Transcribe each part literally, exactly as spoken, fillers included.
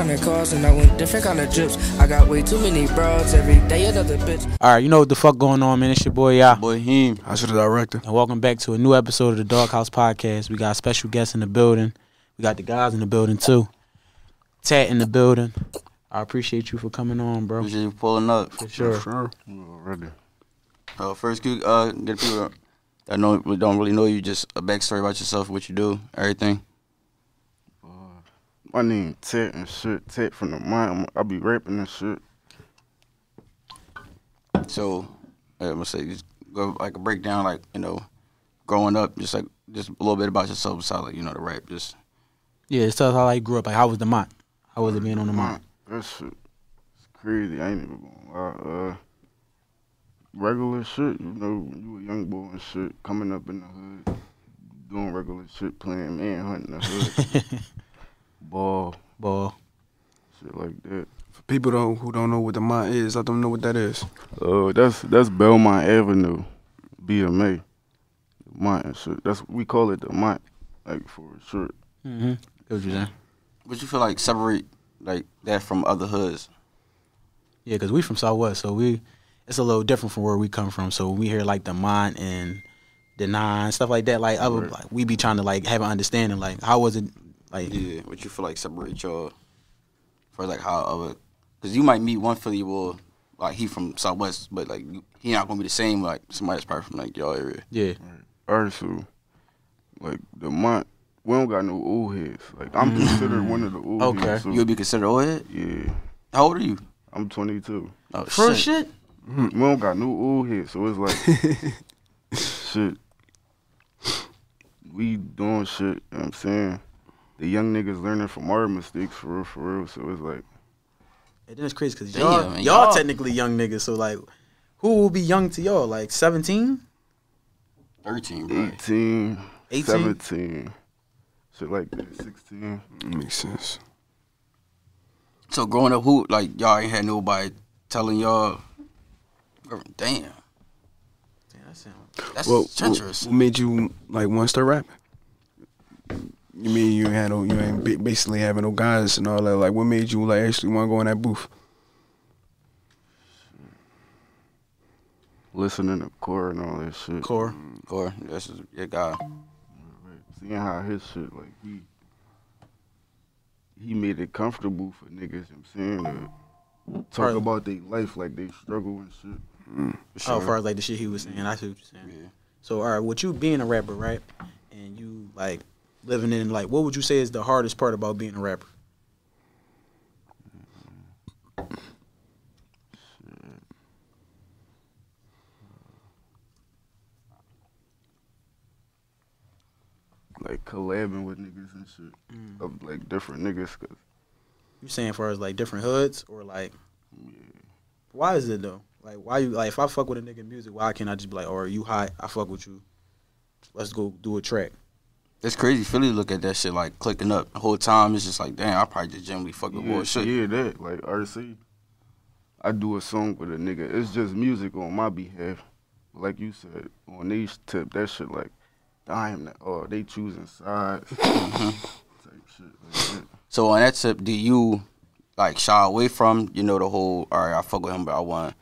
kind of cars and I went different kind of trips. I got way too many broads every day, another bitch. All right, you know what the fuck going on, man. It's your boy, y'all. Boy Heem. I should have directed. And welcome back to a new episode of the Dawg House Podcast. We got special guests in the building. We got the guys in the building, too. Tat in the building. I appreciate you for coming on, bro. Appreciate you pulling up. For sure. For sure. Already. Uh, first, you uh, get people that know, don't really know you, just a backstory about yourself, what you do, everything. Uh, my name is Ted and shit. Ted from the Mind. I be rapping and shit. So, I'm going to say, just go like a breakdown, like, you know, growing up, just like, just a little bit about yourself, besides, like, you know, the rap. Just. Yeah, it's how I grew up. Like, how was the Mind? How was it being on the Mind? That shit it's crazy. I ain't even gonna lie. Uh, regular shit, you know, you a young boy and shit, coming up in the hood, doing regular shit, playing manhunt in the hood. Ball. Ball. Shit like that. For people don't, who don't know what the Mind is, I don't know what that is. Uh, that's that's Belmont Avenue, B M A. The Mont and shit. That's, we call it the Mont, like, for short. Mm-hmm. What you saying? What you feel like separate, like, that from other hoods? Yeah, because we from Southwest, so we, it's a little different from where we come from. So when we hear, like, the Mind and the Nine, stuff like that, like, right. other, like we be trying to, like, have an understanding. Like, how was it, like... Yeah, what you feel like separate y'all for, like, how other... Because you might meet one Philly boy, like, he from Southwest, but, like, he not going to be the same, like, somebody that's probably from, like, y'all area. Yeah. R C. Right. Like, the Mind... We don't got no old heads. Like, I'm considered one of the old okay. heads. Okay. You'll be considered old head? Yeah. How old are you? I'm twenty-two. Oh, for shit? We don't got no old heads, so it's like, shit. We doing shit, you know what I'm saying? The young niggas learning from our mistakes, for real, for real, so it's like. And then it's crazy, because y'all y'all technically young niggas, so, like, who will be young to y'all? Like, seventeen? thirteen, bro. eighteen. eighteen? seventeen. Shit like that, sixteen. Makes sense. So growing up, who, like, y'all ain't had nobody telling y'all, damn. Damn, that sound, that's well, treacherous. What made you, like, want to start rapping? You mean you had no, you ain't basically having no guys and all that. Like, what made you, like, actually want to go in that booth? Listening to Core and all that shit. Core. Core, that's your guy. Seeing how his shit, like, he he made it comfortable for niggas, you know what I'm saying? Talk Probably. about their life, like, they struggle and shit. Mm, sure. Oh, far as, like, the shit he was saying, I see what you're saying. Yeah. So, all right, with you being a rapper, right, and you, like, living in, like, what would you say is the hardest part about being a rapper? Mm. Shit. Like, collabing with niggas and shit, mm. of, like, different niggas. Cause you saying far as, like, different hoods or, like, yeah. Why is it though? Like, why you, like, if I fuck with a nigga music, why can't I just be like, oh, are you hot? I fuck with you. Let's go do a track. It's crazy. Philly look at that shit like clicking up the whole time. It's just like, damn, I probably just generally fuck with yeah, bullshit. Yeah, that like R C. I do a song with a nigga. It's just music on my behalf. Like you said, on these tip, that shit like. I am not, oh, they choosing sides. Type shit like that. So on that tip, do you like shy away from, you know, the whole, all right, I fuck with him, but I want,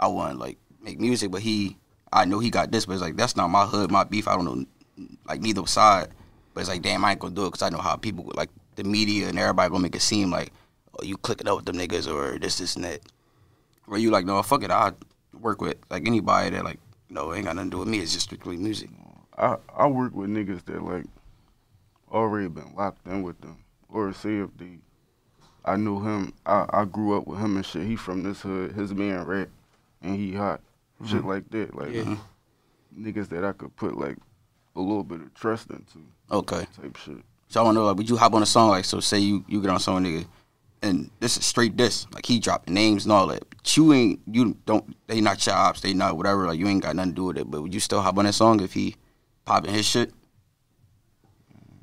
I want like make music, but he, I know he got this, but it's like that's not my hood, my beef. I don't know, like neither side, but it's like damn, I ain't gonna do it because I know how people like the media and everybody gonna make it seem like, oh, you clicking up with them niggas or this, this, and that. Where you like, no, fuck it, I work with like anybody that like, no, ain't got nothing to do with me. It's just strictly music. I, I work with niggas that, like, already been locked in with them. Or say if they, I knew him, I, I grew up with him and shit. He from this hood, his man rap, and he hot. Mm-hmm. Shit like that. Like, yeah. Niggas that I could put, like, a little bit of trust into. Okay. Type shit. So I want to know, like, would you hop on a song, like, so say you, you get on some nigga, and this is straight diss. Like, he dropping names and all that. But you ain't, you don't, they not your ops, they not whatever. Like, you ain't got nothing to do with it. But would you still hop on that song if he... popping his shit?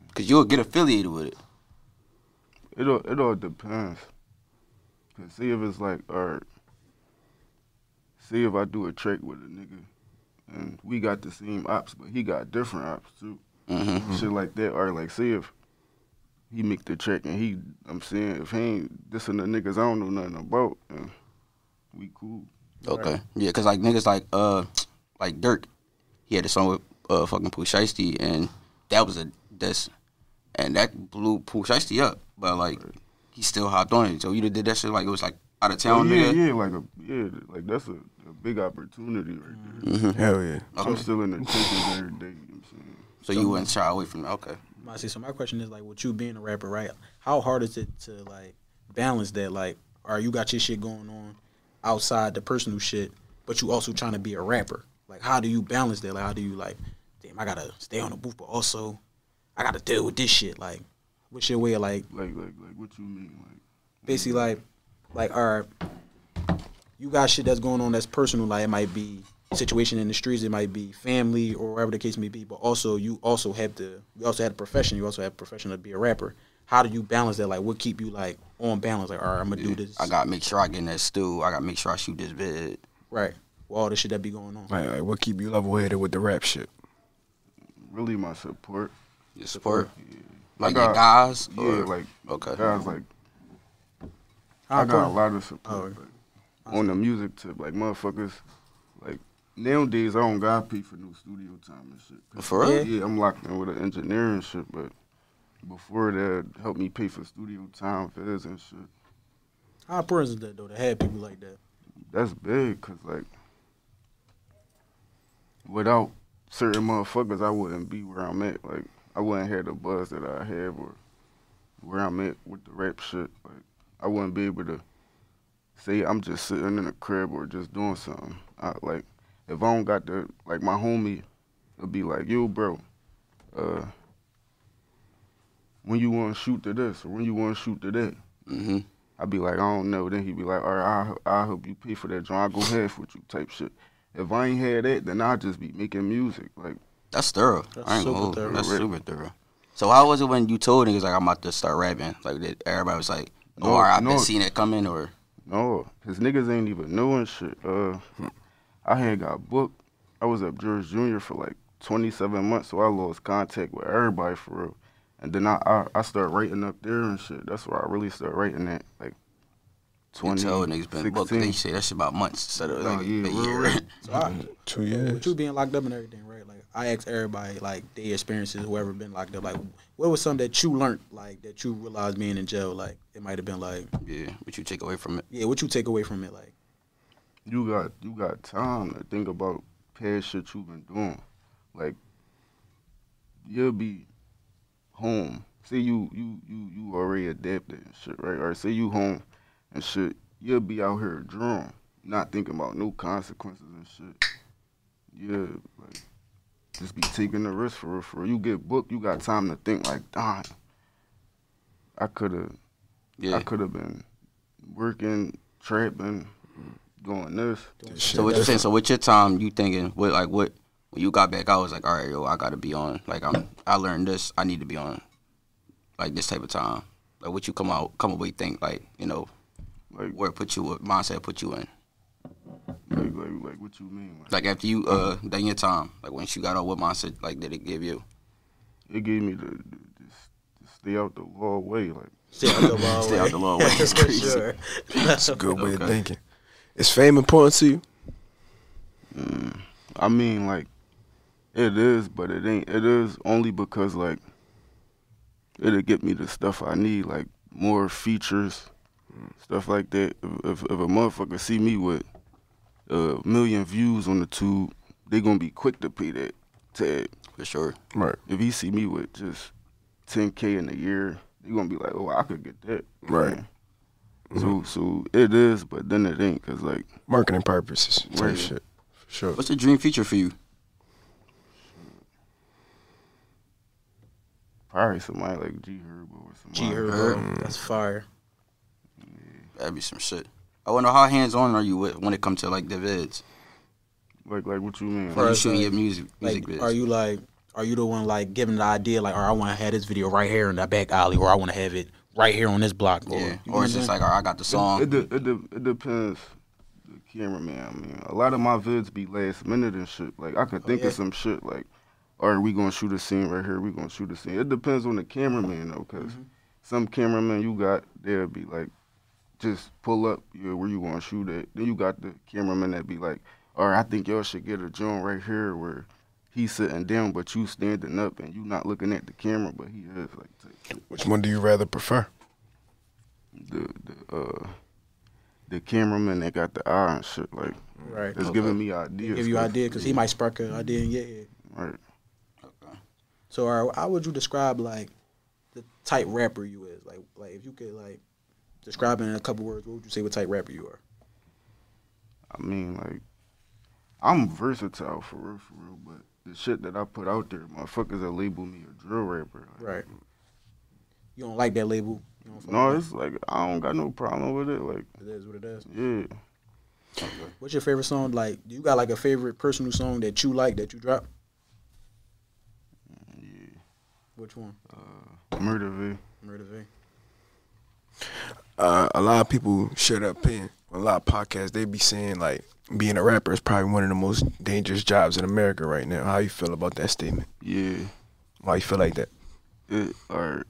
Because you'll get affiliated with it. It all, it all depends. Because see if it's like, all right, see if I do a track with a nigga, and we got the same ops, but he got different ops, too. Mm-hmm. Shit like that. Or like, see if he make the check, and he, I'm saying, if he ain't dissing the niggas I don't know nothing about, and we cool. Okay. Right. Yeah, because, like, niggas like, uh, like Dirk, he had a song with uh, fucking Pooh Shiesty, and that was a diss, and that blew Pooh Shiesty up, but, like, right. he still hopped on it. So you did that shit like it was, like, out of town, oh, yeah, nigga? Yeah, like a, yeah, like, that's a, a big opportunity right there. Mm-hmm. Hell yeah. Okay. I'm still in the trenches every day, you know what I'm saying? So, so you wouldn't shy away from that, okay. So my question is, like, with you being a rapper, right, how hard is it to, like, balance that? Like, all right, you got your shit going on outside the personal shit, but you also trying to be a rapper. Like, how do you balance that? Like, how do you, like, damn, I got to stay on the booth, but also I got to deal with this shit. Like, what's your way of, like... Like, like, like, what you mean? Like, basically, like, like, all right, you got shit that's going on that's personal. Like, it might be... situation in the streets, it might be family or whatever the case may be, but also you also have to you also have a profession, you also have a profession to be a rapper. How do you balance that? Like, what keep you, like, on balance? Like, all right, I'm gonna yeah. do this. I gotta make sure I get in that stew. I gotta make sure I shoot this vid. Right. Well, all the shit that be going on. Right, right. What keep you level headed with the rap shit? Really, my support. Your support. Yeah. Like, got, your guys. Or? Yeah. Like okay. Guys like. I, I got a lot of support oh. like, on the music tip. Like motherfuckers, like. Nowadays, I don't got pay for no studio time and shit. For real? Yeah, I'm locked in with an engineer and shit, but before that, helped me pay for studio time, feds and shit. How important is that, though, to have people like that? That's big, because, like, without certain motherfuckers, I wouldn't be where I'm at. Like, I wouldn't have the buzz that I have or where I'm at with the rap shit. Like, I wouldn't be able to say I'm just sitting in a crib or just doing something. I, like... If I don't got the, like, my homie would be like, yo, bro, uh, when you want to shoot to this or when you want to shoot to that? Mm-hmm. I'd be like, I don't know. Then he'd be like, all right, I'll, I'll help you pay for that joint. I'll go half with you type shit. If I ain't had that, then I'll just be making music. Like That's thorough. That's I ain't super thorough. That's super thorough. So how was it when you told niggas, like, I'm about to start rapping? Like, did everybody was like, oh, no, all right, I've no, been seeing it coming or? No, because niggas ain't even knowing shit. Uh... I had got booked. I was at George Junior for like twenty-seven months, so I lost contact with everybody for real. And then I I, I started writing up there and shit. That's where I really started writing at, like, twenty. You tell niggas been booked, they say that shit about months instead of, like, oh, yeah, a year. Right. So I, Two years. With you being locked up and everything, right? Like, I asked everybody, like, their experiences, whoever been locked up, like, what was something that you learned, like, that you realized being in jail, like, it might have been, like... Yeah, what you take away from it. Yeah, what you take away from it, like... You got you got time to think about past shit you've been doing. Like, you'll be home. Say you you you you already adapted and shit, right? Or say you home and shit, you'll be out here drawing, not thinking about no consequences and shit. Yeah, like, just be taking the risk for for you get booked, you got time to think like, darn, I could've yeah. I could have been working, trapping. Going this. So what you saying? So with your time, you thinking what like what when you got back? I was like, all right, yo, I gotta be on. Like I'm, I learned this. I need to be on, like this type of time. Like what you come out, come away, think like you know, like where it put you, what mindset put you in. Like like like what you mean? Like, like after you uh done your time, like once you got on, what mindset like did it give you? It gave me the, the, the, the stay out the law way. Like stay out the law way. Stay out the law way. It's crazy. Sure. That's a good way okay. of thinking. Is fame important to you? Mm, I mean, like, it is, but it ain't. It is only because, like, it'll get me the stuff I need, like, more features, mm. stuff like that. If, if, if a motherfucker see me with a million views on the tube, they gonna be quick to pay that tag. For sure. Right. If he see me with just ten K in a year, they gonna be like, oh, I could get that. Right. Yeah. Mm-hmm. So so it is, but then it ain't, cause like marketing purposes, type shit. For sure. What's the dream feature for you? Probably somebody like G Herbo or somebody. G Herbo, mm. that's fire. Yeah. That'd be some shit. I wonder how hands on are you with when it comes to like the vids. Like like what you mean? Are you shooting your music music like, vids? Are you like are you the one like giving the idea like, or I want to have this video right here in the back alley, or I want to have it right here on this block, or, yeah. or it's just like, all right, I got the song. It, it, it, it depends, the cameraman. I mean, a lot of my vids be last minute and shit. Like, I can think oh, yeah. of some shit, like, all right, we gonna shoot a scene right here, we gonna shoot a scene. It depends on the cameraman, though, because mm-hmm. some cameraman you got, they'll be like, just pull up yeah, where you want to shoot at. Then you got the cameraman that be like, all right, I think y'all should get a joint right here where he's sitting down, but you standing up and you not looking at the camera, but he is like. Which one do you rather prefer? The the uh, the cameraman that got the eye and shit like. Right. It's okay. Giving me ideas. Give you ideas because he might spark an idea in your head. Right. Okay. So, uh, how would you describe like the type rapper you is? Like, like if you could like describe it in a couple words, what would you say what type rapper you are? I mean, like, I'm versatile for real, for real, but the shit that I put out there, motherfuckers that label me a drill rapper. Like, right. You don't like that label? You don't no, it's that? Like, I don't got no problem with it. Like, it is what it is. Yeah. Okay. What's your favorite song? Like, do you got like a favorite personal song that you like that you drop? Yeah. Which one? Uh, Murder V. Murder V. Uh, a lot of people share that opinion. A lot of podcasts they be saying like being a rapper is probably one of the most dangerous jobs in America right now. How you feel about that statement? Yeah. Why you feel like that? It, or,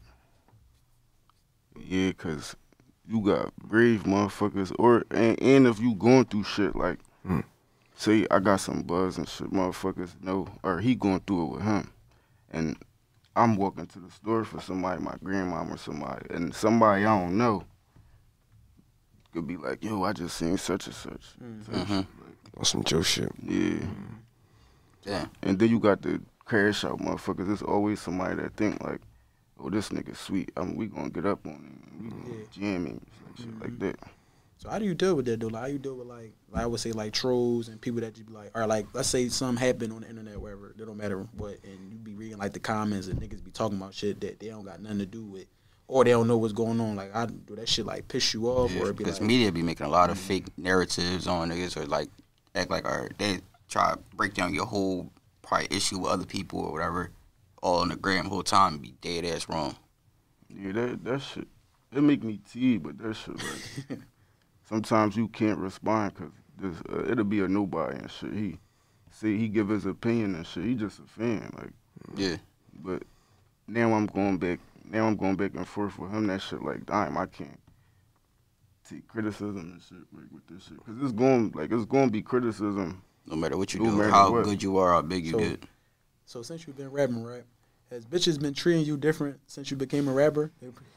yeah, cause. You got brave motherfuckers, or and, and if you going through shit, like, mm. say I got some buzz and shit, motherfuckers know, or he going through it with him. And I'm walking to the store for somebody, my grandmom or somebody, and somebody I don't know could be like, yo, I just seen such and such. Mm. such mm-hmm. like, some Joe shit. Yeah. Mm. Yeah. And then you got the cash out motherfuckers. There's always somebody that think, like, oh, this nigga sweet. I mean, we gonna get up on him. We gonna yeah. jam him, like, shit mm-hmm. like that. So how do you deal with that, though? Like, how you deal with, like, I would say, like, trolls and people that you be like, or, like, let's say something happened on the internet, wherever, it don't matter what, and you be reading, like, the comments and niggas be talking about shit that they don't got nothing to do with, or they don't know what's going on. Like, I do that shit, like, piss you off, yeah, or it be like. Because media be making a lot of mm-hmm. fake narratives on niggas, or, like, act like, or they try to break down your whole, probably, issue with other people or whatever. All on the gram whole time and be dead ass wrong. Yeah, that that shit, it make me tea, but that shit like sometimes you can't respond because this uh, it'll be a nobody and shit. He see he give his opinion and shit. He just a fan, like yeah. But now I'm going back. Now I'm going back and forth with him. That shit like damn, I can't take criticism and shit like with this shit because it's going like it's going to be criticism. No matter what you no do, how what. good you are, how big you so, get. So since you've been rapping, right, has bitches been treating you different since you became a rapper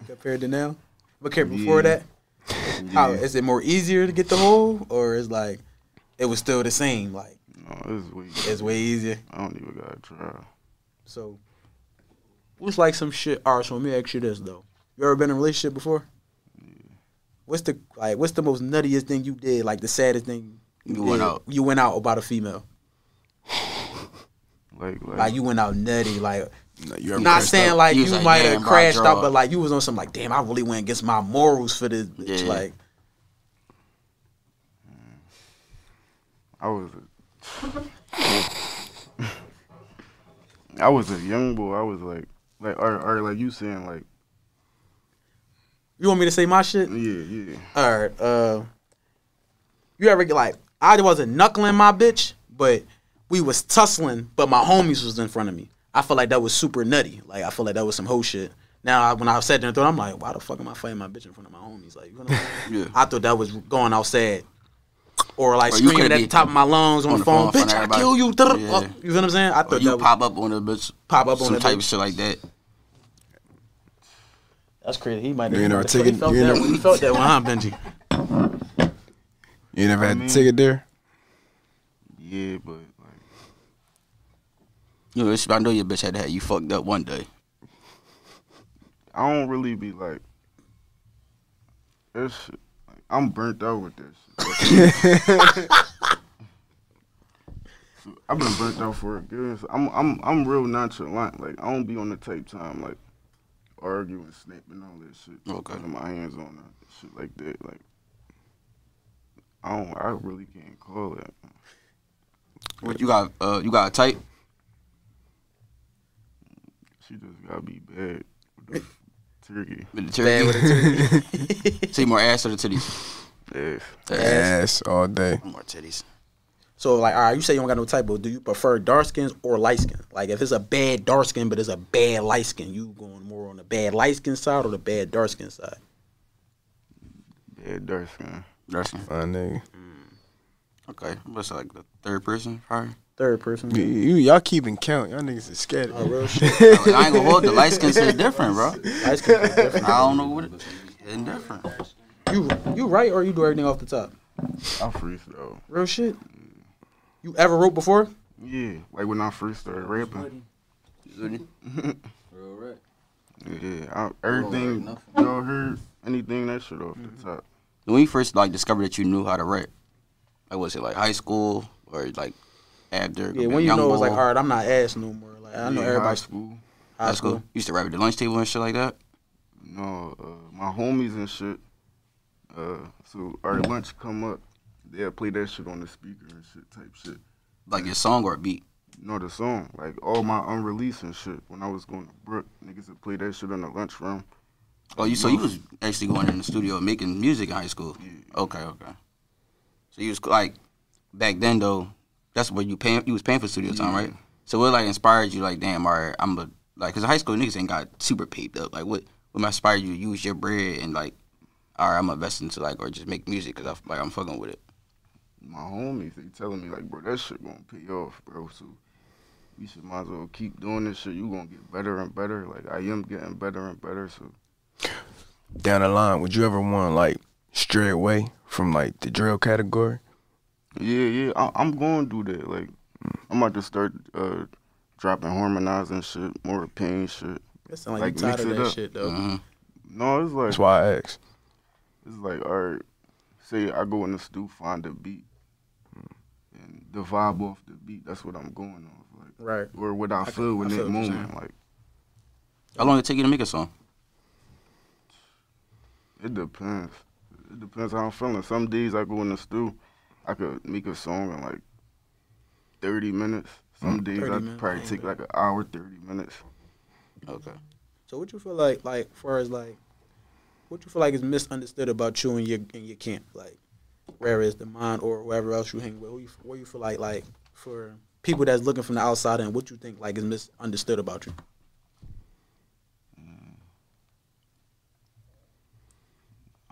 compared to now? Okay, before yeah. that, how, yeah. is it more easier to get the hole, or is like it was still the same? Like, no, it's way easier. It's way easier. I don't even gotta try. So, what's like some shit? All right, so let me ask you this though: you ever been in a relationship before? Yeah. What's the like? What's the most nuttiest thing you did? Like the saddest thing you, you went did, out. You went out about a female. Like, like, like you went out nutty, like no, not saying up. Like you like, might have crashed out, but like you was on some like, damn, I really went against my morals for this bitch. Yeah. Like, I was, a, I was a young boy. I was like, like, or, or like you saying like, you want me to say my shit? Yeah, yeah. All right, uh, you ever get like, I wasn't knuckling my bitch, but. We was tussling, but my homies was in front of me. I feel like that was super nutty. Like, I feel like that was some hoe shit. Now, when I sat there and thought, I'm like, why the fuck am I fighting my bitch in front of my homies? Like, you know what I mean? Yeah. I thought that was going outside. Or, like, or screaming at the top of my lungs on, on the phone, phone bitch, I kill you. Yeah. Oh, you know what I'm saying? I thought or you that pop was, up on the bitch. Pop up on the bitch. Some type of shit like that. That's crazy. He might have never felt that when he felt that one, huh, Benji? You never had to take it there? Yeah, but. You know, I know your bitch had to have you fucked up one day. I don't really be like, this shit, like I'm burnt out with this shit. So I've been burnt out for a good. So I'm I'm I'm real nonchalant. Like I don't be on the tape time like arguing, snapping all that shit. Okay. Putting my hands on that shit like that. Like I don't. I really can't call it. What you got? Uh, you got a tape? She just gotta be bad with the turkey. With the turkey. Bad with the turkey. See more ass or the titties? Ass. Ass all day. More titties. So like, all right, you say you don't got no type, but do you prefer dark skins or light skin? Like if it's a bad dark skin, but it's a bad light skin, you going more on the bad light skin side or the bad dark skin side? Bad dark skin. Dark skin. Fine nigga. Mm. Okay, what's like the third person probably? Third person. You, you, y'all keeping count. Y'all niggas is scattered. Oh, real shit. Like, I ain't gonna hold the light skin shit different, bro. Light skin is different. I don't know what it is. It's different. You you write or you do everything off the top? I freestyle. Real shit? You ever wrote before? Yeah, like when I first started rapping. Real rap. Yeah, I, everything y'all heard, anything that shit off mm-hmm. the top. When you first like discovered that you knew how to rap, like was it like high school or like after? Yeah, when you know it's like, all right, I'm not ass no more. Like I know yeah, everybody. High school. High, high school. school. You used to rap at the lunch table and shit like that. No, uh, my homies and shit. Uh, so our lunch come up. Yeah, play that shit on the speaker and shit type shit. Like your song or a beat? No, the song. Like all my unreleased and shit. When I was going to Brook, niggas would play that shit in the lunchroom. Oh, you so you was actually going in the studio and making music in high school? Yeah. Okay, okay. So you was like, back then though, that's when you paying, you was paying for studio time, yeah. right? So what like inspired you like, damn, all right, I'm a, like, cause high school niggas ain't got super paid up. Like what, what inspired you to use your bread and like, all right, I'm investing to like, or just make music cause I, like, I'm fucking with it. My homies, they telling me, like, bro, that shit gonna pay off, bro, so we should might as well keep doing this shit. You gonna get better and better. Like, I am getting better and better, so. Down the line, would you ever want, like, stray away from, like, the drill category? Yeah, yeah, I I'm gonna do that. Like, I'm about to start uh, dropping harmonizing shit, more pain shit. That sound like, like you tired of that up. Shit, though. Mm-hmm. No, it's like. That's why I asked. It's like, all right, say I go in the studio, find a beat. And the vibe off the beat, that's what I'm going off. Like, right. Or what I feel in that moment. Like, how long did it take you to make a song? It depends. It depends how I'm feeling. Some days I go in the studio, I could make a song in like thirty minutes. Some days I could probably take like an hour, thirty minutes. Okay. So what you feel like, like, as far as like, what you feel like is misunderstood about you and your and your camp? Like, where is the mind or whoever else you hang with, where you, where you feel like, like, for people that's looking from the outside and what you think, like, is misunderstood about you? Mm.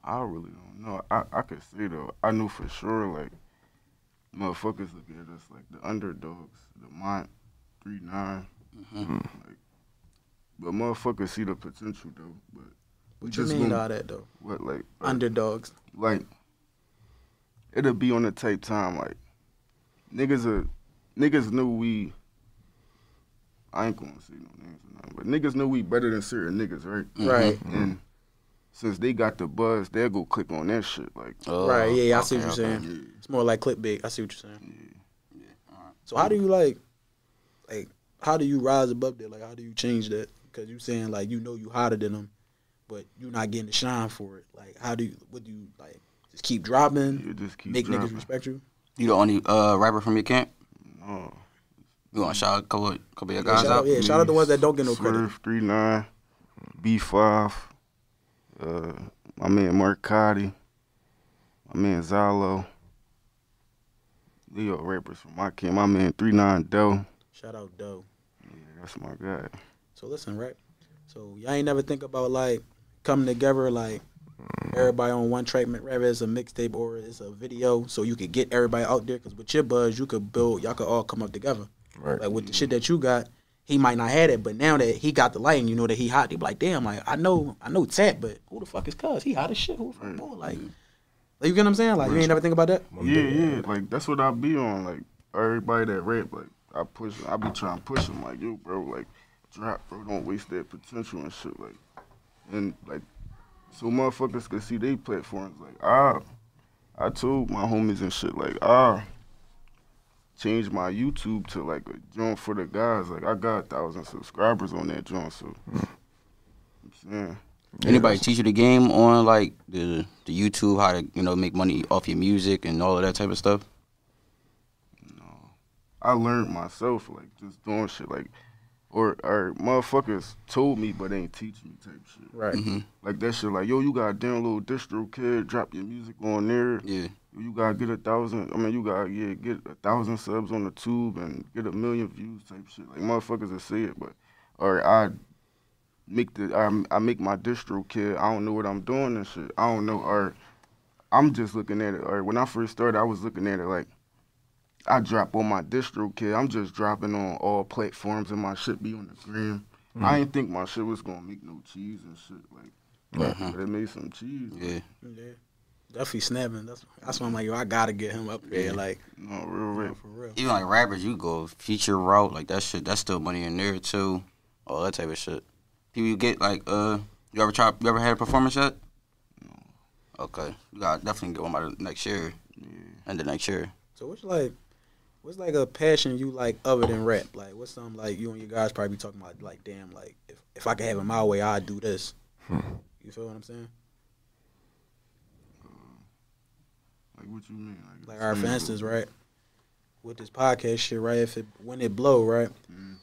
I really don't know. I, I could say, though, I knew for sure, like, motherfuckers look at us like the underdogs, the Mont, three nine. Mm-hmm. Like, but motherfuckers see the potential, though. But what you mean all that, though? What, like? Like underdogs. Like, it'll be on the tape time, like, niggas are, niggas knew we, I ain't gonna say no names or nothing, but niggas knew we better than certain niggas, right? Right. Mm-hmm. And since they got the buzz, they'll go click on that shit, like. Uh, right, yeah, yeah, I see what you're saying. Yeah. It's more like clickbait, I see what you're saying. Yeah. Yeah. All right. So how do you, like, like, how do you rise above that? Like, how do you change that? Because you're saying, like, you know you hotter than them, but you're not getting the shine for it. Like, how do you, what do you, like, just keep dropping, you just keep make dropping. Niggas respect you. You the only uh, rapper from your camp? No. You want to shout out a couple, couple of your guys yeah, out? Yeah, please. Shout out the ones that don't get no Surf, credit. Three nine, B five, uh, my man Mark Cotty, my man Zalo. They are rappers from my camp. My man three nine Doe. Shout out Doe. Yeah, that's my guy. So listen, right? So y'all ain't never think about like coming together like everybody on one track, rather it's a mixtape or it's a video, so you could get everybody out there. Cause with your buzz, you could build, y'all could all come up together. Right. Like with the shit that you got, he might not have it, but now that he got the light, and you know that he hot, they be like, damn, like I know, I know Tat, but who the fuck is Cuz? He hot as shit. Who the fuck? Boy? Like, like, you get what I'm saying? Like, you ain't never think about that. Yeah, yeah. Like that's what I be on. Like everybody that rap, like I push, I be trying to push him. Like yo, bro, like drop, bro, don't waste that potential and shit. Like, and like. So motherfuckers could see they platforms. Like, ah, I told my homies and shit, like, ah, changed my YouTube to, like, a joint for the guys. Like, I got a thousand subscribers on that joint, so, yeah. Anybody yeah. teach you the game on, like, the the YouTube, how to, you know, make money off your music and all of that type of stuff? No. I learned myself, like, just doing shit, like, Or, or motherfuckers told me but ain't teach me type shit. Right. Mm-hmm. Like that shit like, yo, you gotta download Distro Kid, drop your music on there. Yeah. You gotta get a thousand. I mean, you gotta yeah, get a thousand subs on the tube and get a million views type shit. Like motherfuckers will see it, but or I make the I, I make my distro kid. I don't know what I'm doing and shit. I don't know. Or I'm just looking at it. Or when I first started, I was looking at it like I drop on my distro kid. I'm just dropping on all platforms and my shit be on the gram. Mm-hmm. I didn't think my shit was gonna make no cheese and shit. Like, mm-hmm. but it made some cheese. Yeah. Man. Yeah. Definitely snapping. That's that's why I'm like, yo, I gotta get him up there. Yeah. Like, no, real, real, for real. Even like rappers, you go future route, like that shit. That's still money in there too. All that type of shit. People, you get like, uh, you ever try? You ever had a performance yet? No. Okay, you gotta definitely get one by the next year. Yeah. And the next year. So what's like, what's like a passion you like other than rap? Like, what's something like you and your guys probably be talking about? Like, damn, like if if I could have it my way, I'd do this. Hmm. You feel what I'm saying? Like what you mean? Like, like our for instance, right? With this podcast shit, right? If it when it blow, right? Mm.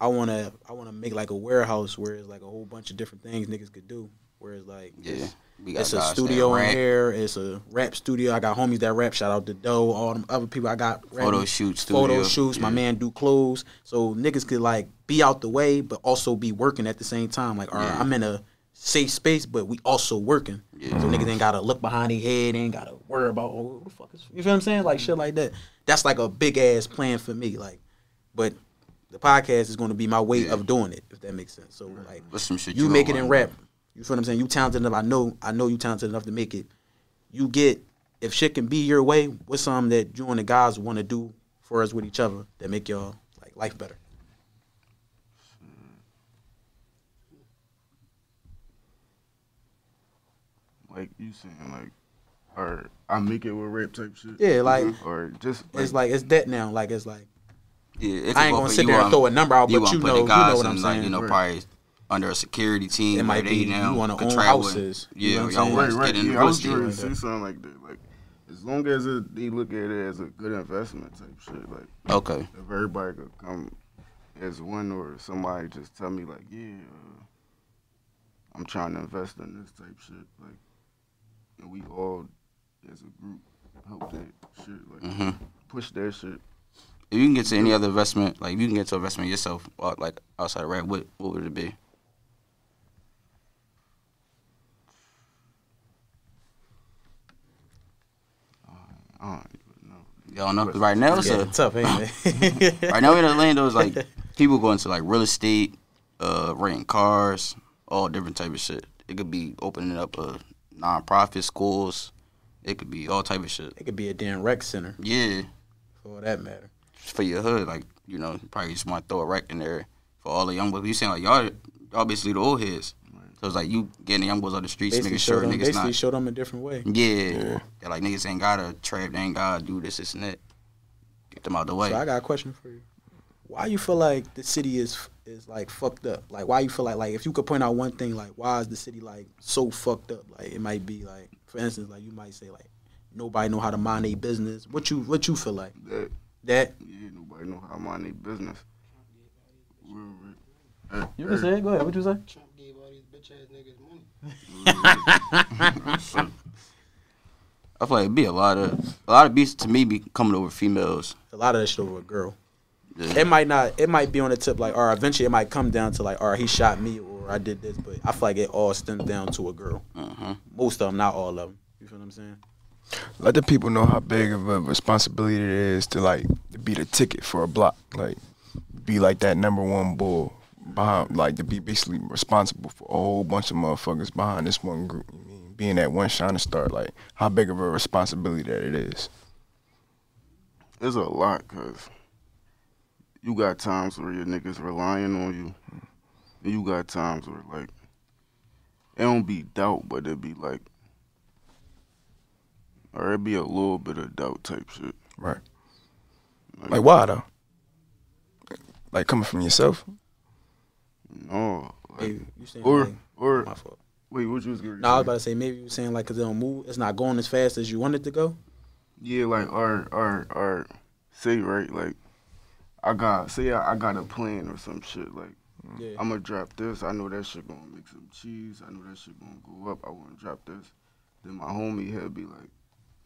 I wanna I wanna make like a warehouse where it's like a whole bunch of different things niggas could do. Where it's like yeah, it's, it's a studio in here, it's a rap studio. I got homies that rap. Shout out to Doe, all them other people. I got rapping, photo shoots, photo studio. shoots. Yeah. My man do clothes, so niggas could like be out the way, but also be working at the same time. Like, all right, yeah. I'm in a safe space, but we also working. Yeah. So niggas ain't gotta look behind their head, ain't gotta worry about oh, what the fuck is. You feel what I'm saying? Like shit like that. That's like a big ass plan for me. Like, but the podcast is gonna be my way yeah. of doing it, if that makes sense. So like, some shit you, you make it in rap. You feel what I'm saying? You talented enough. I know. I know you talented enough to make it. You get if shit can be your way. What's something that you and the guys want to do for us with each other that make y'all like life better? Like you saying, like, or I make it with rap type shit. Yeah, like, or just like, it's like it's that now. Like it's like, yeah, it's I ain't gonna sit there and throw a number out, but you know, you know what I'm saying. You know, probably under a security team. It might be you want to own houses. Yeah, y'all right, right. Yeah, I was trying to say something like that. Like, as long as it, they look at it as a good investment type shit. Like, okay, if everybody could come as one, or somebody just tell me like, yeah, uh, I'm trying to invest in this type shit, like. And we all, as a group, help that shit, like, mm-hmm. push that shit. If you can get to any other investment, like, if you can get to investment yourself, or, like, outside of rap, what, what would it be? Uh, I don't even know. Y'all know right now? It's yeah, a, tough, ain't it? Right now in Orlando, it's like, people go into, like, real estate, uh, renting cars, all different type of shit. It could be opening up a... non-profit schools, it could be all type of shit. It could be a damn rec center. Yeah. For all that matter. For your hood, like, you know, you probably just want to throw a rec in there for all the young boys. You saying, like, y'all y'all basically the old heads. Right. So it's like you getting the young boys on the streets, basically niggas sure them, niggas basically not. Basically show them a different way. Yeah. yeah. yeah like, niggas ain't got to trap, they ain't got to do this, this, and that. Get them out the way. So I got a question for you. Why you feel like the city is, is like, fucked up? Like, why you feel like, like, if you could point out one thing, like, why is the city, like, so fucked up? Like, it might be, like, for instance, like, you might say, like, nobody know how to mind their business. What you what you feel like? That. That? Yeah, nobody know how to mind their business. You can say it. Go ahead. What you say? Trump gave all these bitch-ass niggas money. I feel like it'd be a lot of, a lot of beats, to me, be coming over females. A lot of that shit over a girl. Yeah. It might not. It might be on the tip, like, or eventually it might come down to, like, all right, he shot me or I did this. But I feel like it all stems down to a girl. Uh-huh. Most of them, not all of them. You feel what I'm saying? Let the people know how big of a responsibility it is to, like, to be the ticket for a block. Like, be like that number one bull behind, like, to be basically responsible for a whole bunch of motherfuckers behind this one group. You mean, being that one shining star, like, how big of a responsibility that it is. It's a lot, cuz. You got times where your niggas relying on you. And you got times where, like, it don't be doubt, but it be, like, or it be a little bit of doubt type shit. Right. Like, like why, though? Like, coming from yourself? No. Like, hey, you saying or, like, or, my fault. Wait, what you was going to say? No, I was about to say, maybe you were saying, like, because it don't move, it's not going as fast as you want it to go? Yeah, like, or, or, or, say, right, like, I got, say I, I got a plan or some shit, like, yeah. I'm gonna drop this, I know that shit gonna make some cheese, I know that shit gonna go up, I wanna drop this. Then my homie, he'll be like,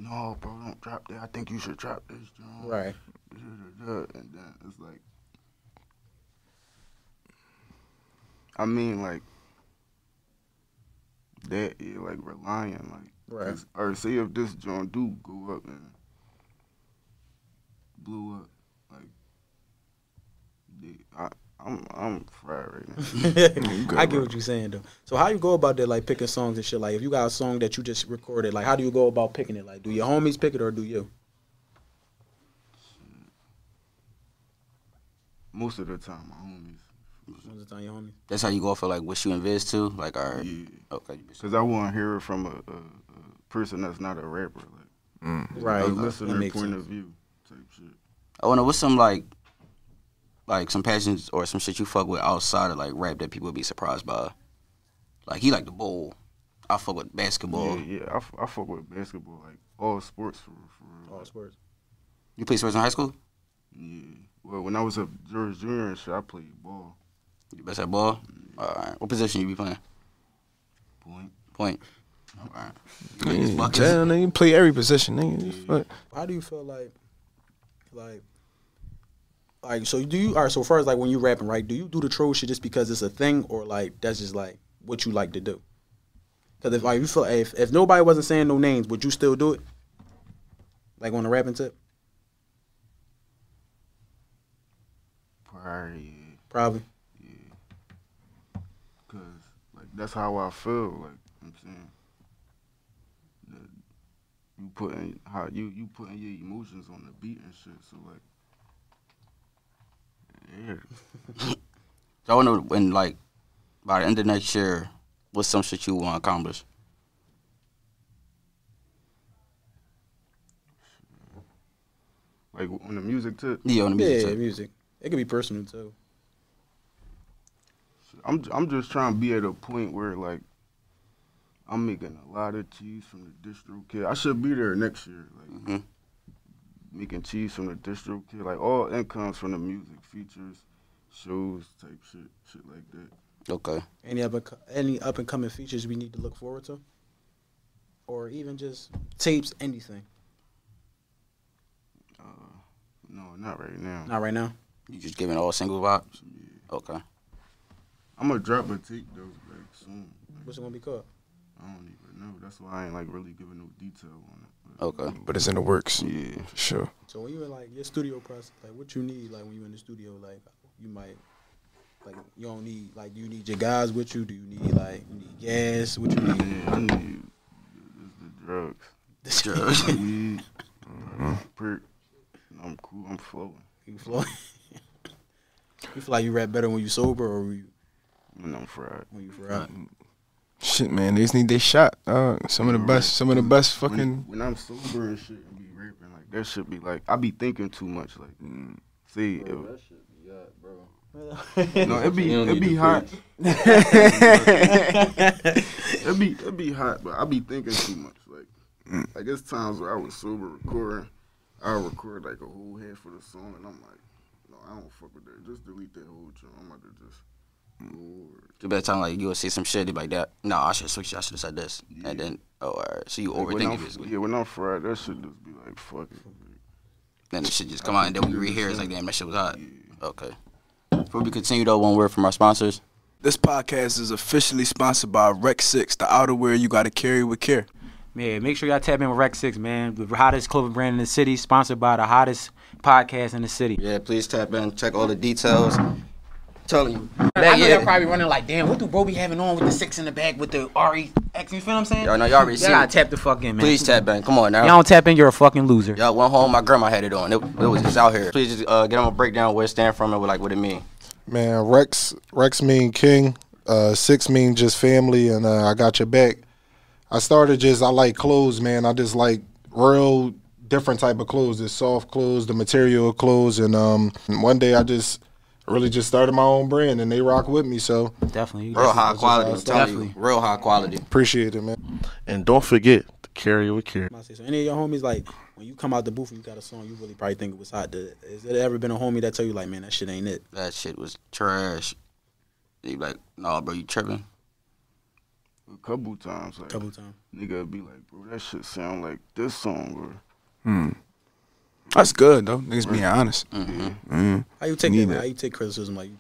no, bro, don't drop that. I think you should drop this, John. Right. And then it's like, I mean, like, that, yeah, like, relying, like, right. Or say if this John do go up and blew up, like, yeah, I, I'm I'm fried right now. I get right. what you're saying though. So how you go about that, like picking songs and shit? Like if you got a song that you just recorded, like how do you go about picking it? Like do your homies pick it or do you? Most of the time, my homies. Most of the time, your homies. That's how you go for like what you envis to, like our. Yeah. Okay. Because I want to hear it from a, a, a person that's not a rapper, like mm. right, a listener point sense. Of view type shit. I wonder what's some like. Like, some passions or some shit you fuck with outside of, like, rap that people would be surprised by. Like, he like the bowl. I fuck with basketball. Yeah, yeah, I, f I fuck with basketball. Like, all sports for real. All sports. You played sports in high school? Yeah. Well, when I was a George Junior and shit, I played ball. You best at ball? Yeah. All right. What position you be playing? Point. Point. All right. Damn, nigga, you play every position, nigga. Yeah. How do you feel like, like... Like, so do you, all right, so far as, like, when you rapping, right, do you do the troll shit just because it's a thing or, like, that's just, like, what you like to do? Because if, like, you feel, if, if nobody wasn't saying no names, would you still do it? Like, on the rapping tip? Probably. Probably? Yeah. Because, like, that's how I feel, like, I'm saying. The, you putting, how you, you putting your emotions on the beat and shit, so, like, yeah. So I wonder when, like, by the end of next year, what's some shit you want to accomplish? Like on the music too? Yeah, on the music. Yeah, too. Music. It could be personal too. I'm I'm just trying to be at a point where like I'm making a lot of cheese from the Distro Kid. I should be there next year. Like. Mm-hmm. Making cheese from the Distro Kid, like all incomes from the music, features, shows, type shit, shit like that. Okay. Any up, any up and coming features we need to look forward to, or even just tapes, anything. Uh, no, not right now. Not right now. You just giving all single vibes. Yeah. Okay. I'm gonna drop a tape though, like soon. What's it gonna be called? I don't even know. That's why I ain't like really giving no detail on it. But okay, but it's in the works. Yeah, for sure. So when you in like your studio process, like what you need, like when you in the studio, like you might, like you don't need, like do you need your guys with you? Do you need like you need gas? What you need? Yeah, I need the drugs. The drugs. Weed. Perk. I'm cool. I'm flowing. You flowing? You feel like you rap better when you sober or when you? When I'm fried. When you fried. Shit, man, they just need their shot. Uh, some of the best, some of the best fucking. When, when I'm sober and shit and be rapping, like, that shit be like, I be thinking too much. Like, mm, see. Bro, it, that shit be hot, bro. No, it be, it be hot. it be, it be hot, but I be thinking too much. Like, mm. like, it's times where I was sober recording, I'll record like a whole half of the song, and I'm like, no, I don't fuck with that. Just delete that whole joint. I'm about to just. The better time, like, you'll say some shit like that. No, I should switch. I should have said this. Yeah. And then, oh, all right. So you like overthink it. Yeah, when I'm fried, that shit just be like, fuck it. Then the shit just come out, and then we rehear. It's like, damn, that shit was hot. Yeah. Okay. Before we continue, though, one word from our sponsors. This podcast is officially sponsored by Rec Six, the outerwear you got to carry with care. Man, make sure y'all tap in with Rec Six, man. The hottest clothing brand in the city, sponsored by the hottest podcast in the city. Yeah, please tap in. Check all the details. Telling you. I know they're probably running like, damn, what do bro be having on with the six in the back with the R E X? You feel what I'm saying? Y'all know y'all already seen. Y'all tap the fuck in, man. Please tap in. Come on now. Y'all don't tap in, you're a fucking loser. Y'all went home, my grandma had it on. It, it was just out here. Please just uh, get on a breakdown where it stand from and like what it mean. Man, Rex Rex mean king. Uh, six mean just family, and uh, I got your back. I started just, I like clothes, man. I just like real different type of clothes. The soft clothes, the material clothes, and um, one day I just... really just started my own brand and they rock with me, so definitely real high quality. Definitely real high quality. Appreciate it, man. And don't forget to carry with care. So any of your homies, like when you come out the booth and you got a song, you really probably think it was hot. Has there ever been a homie that tell you like, man, that shit ain't it? That shit was trash. They be like, nah, bro, you tripping? a couple times. Like, couple times. Nigga be like, bro, that shit sound like this song. Or... Hmm. That's good though. Niggas right. being honest. Mm-hmm. Mm-hmm. How you take that, that? How you take criticism? Like,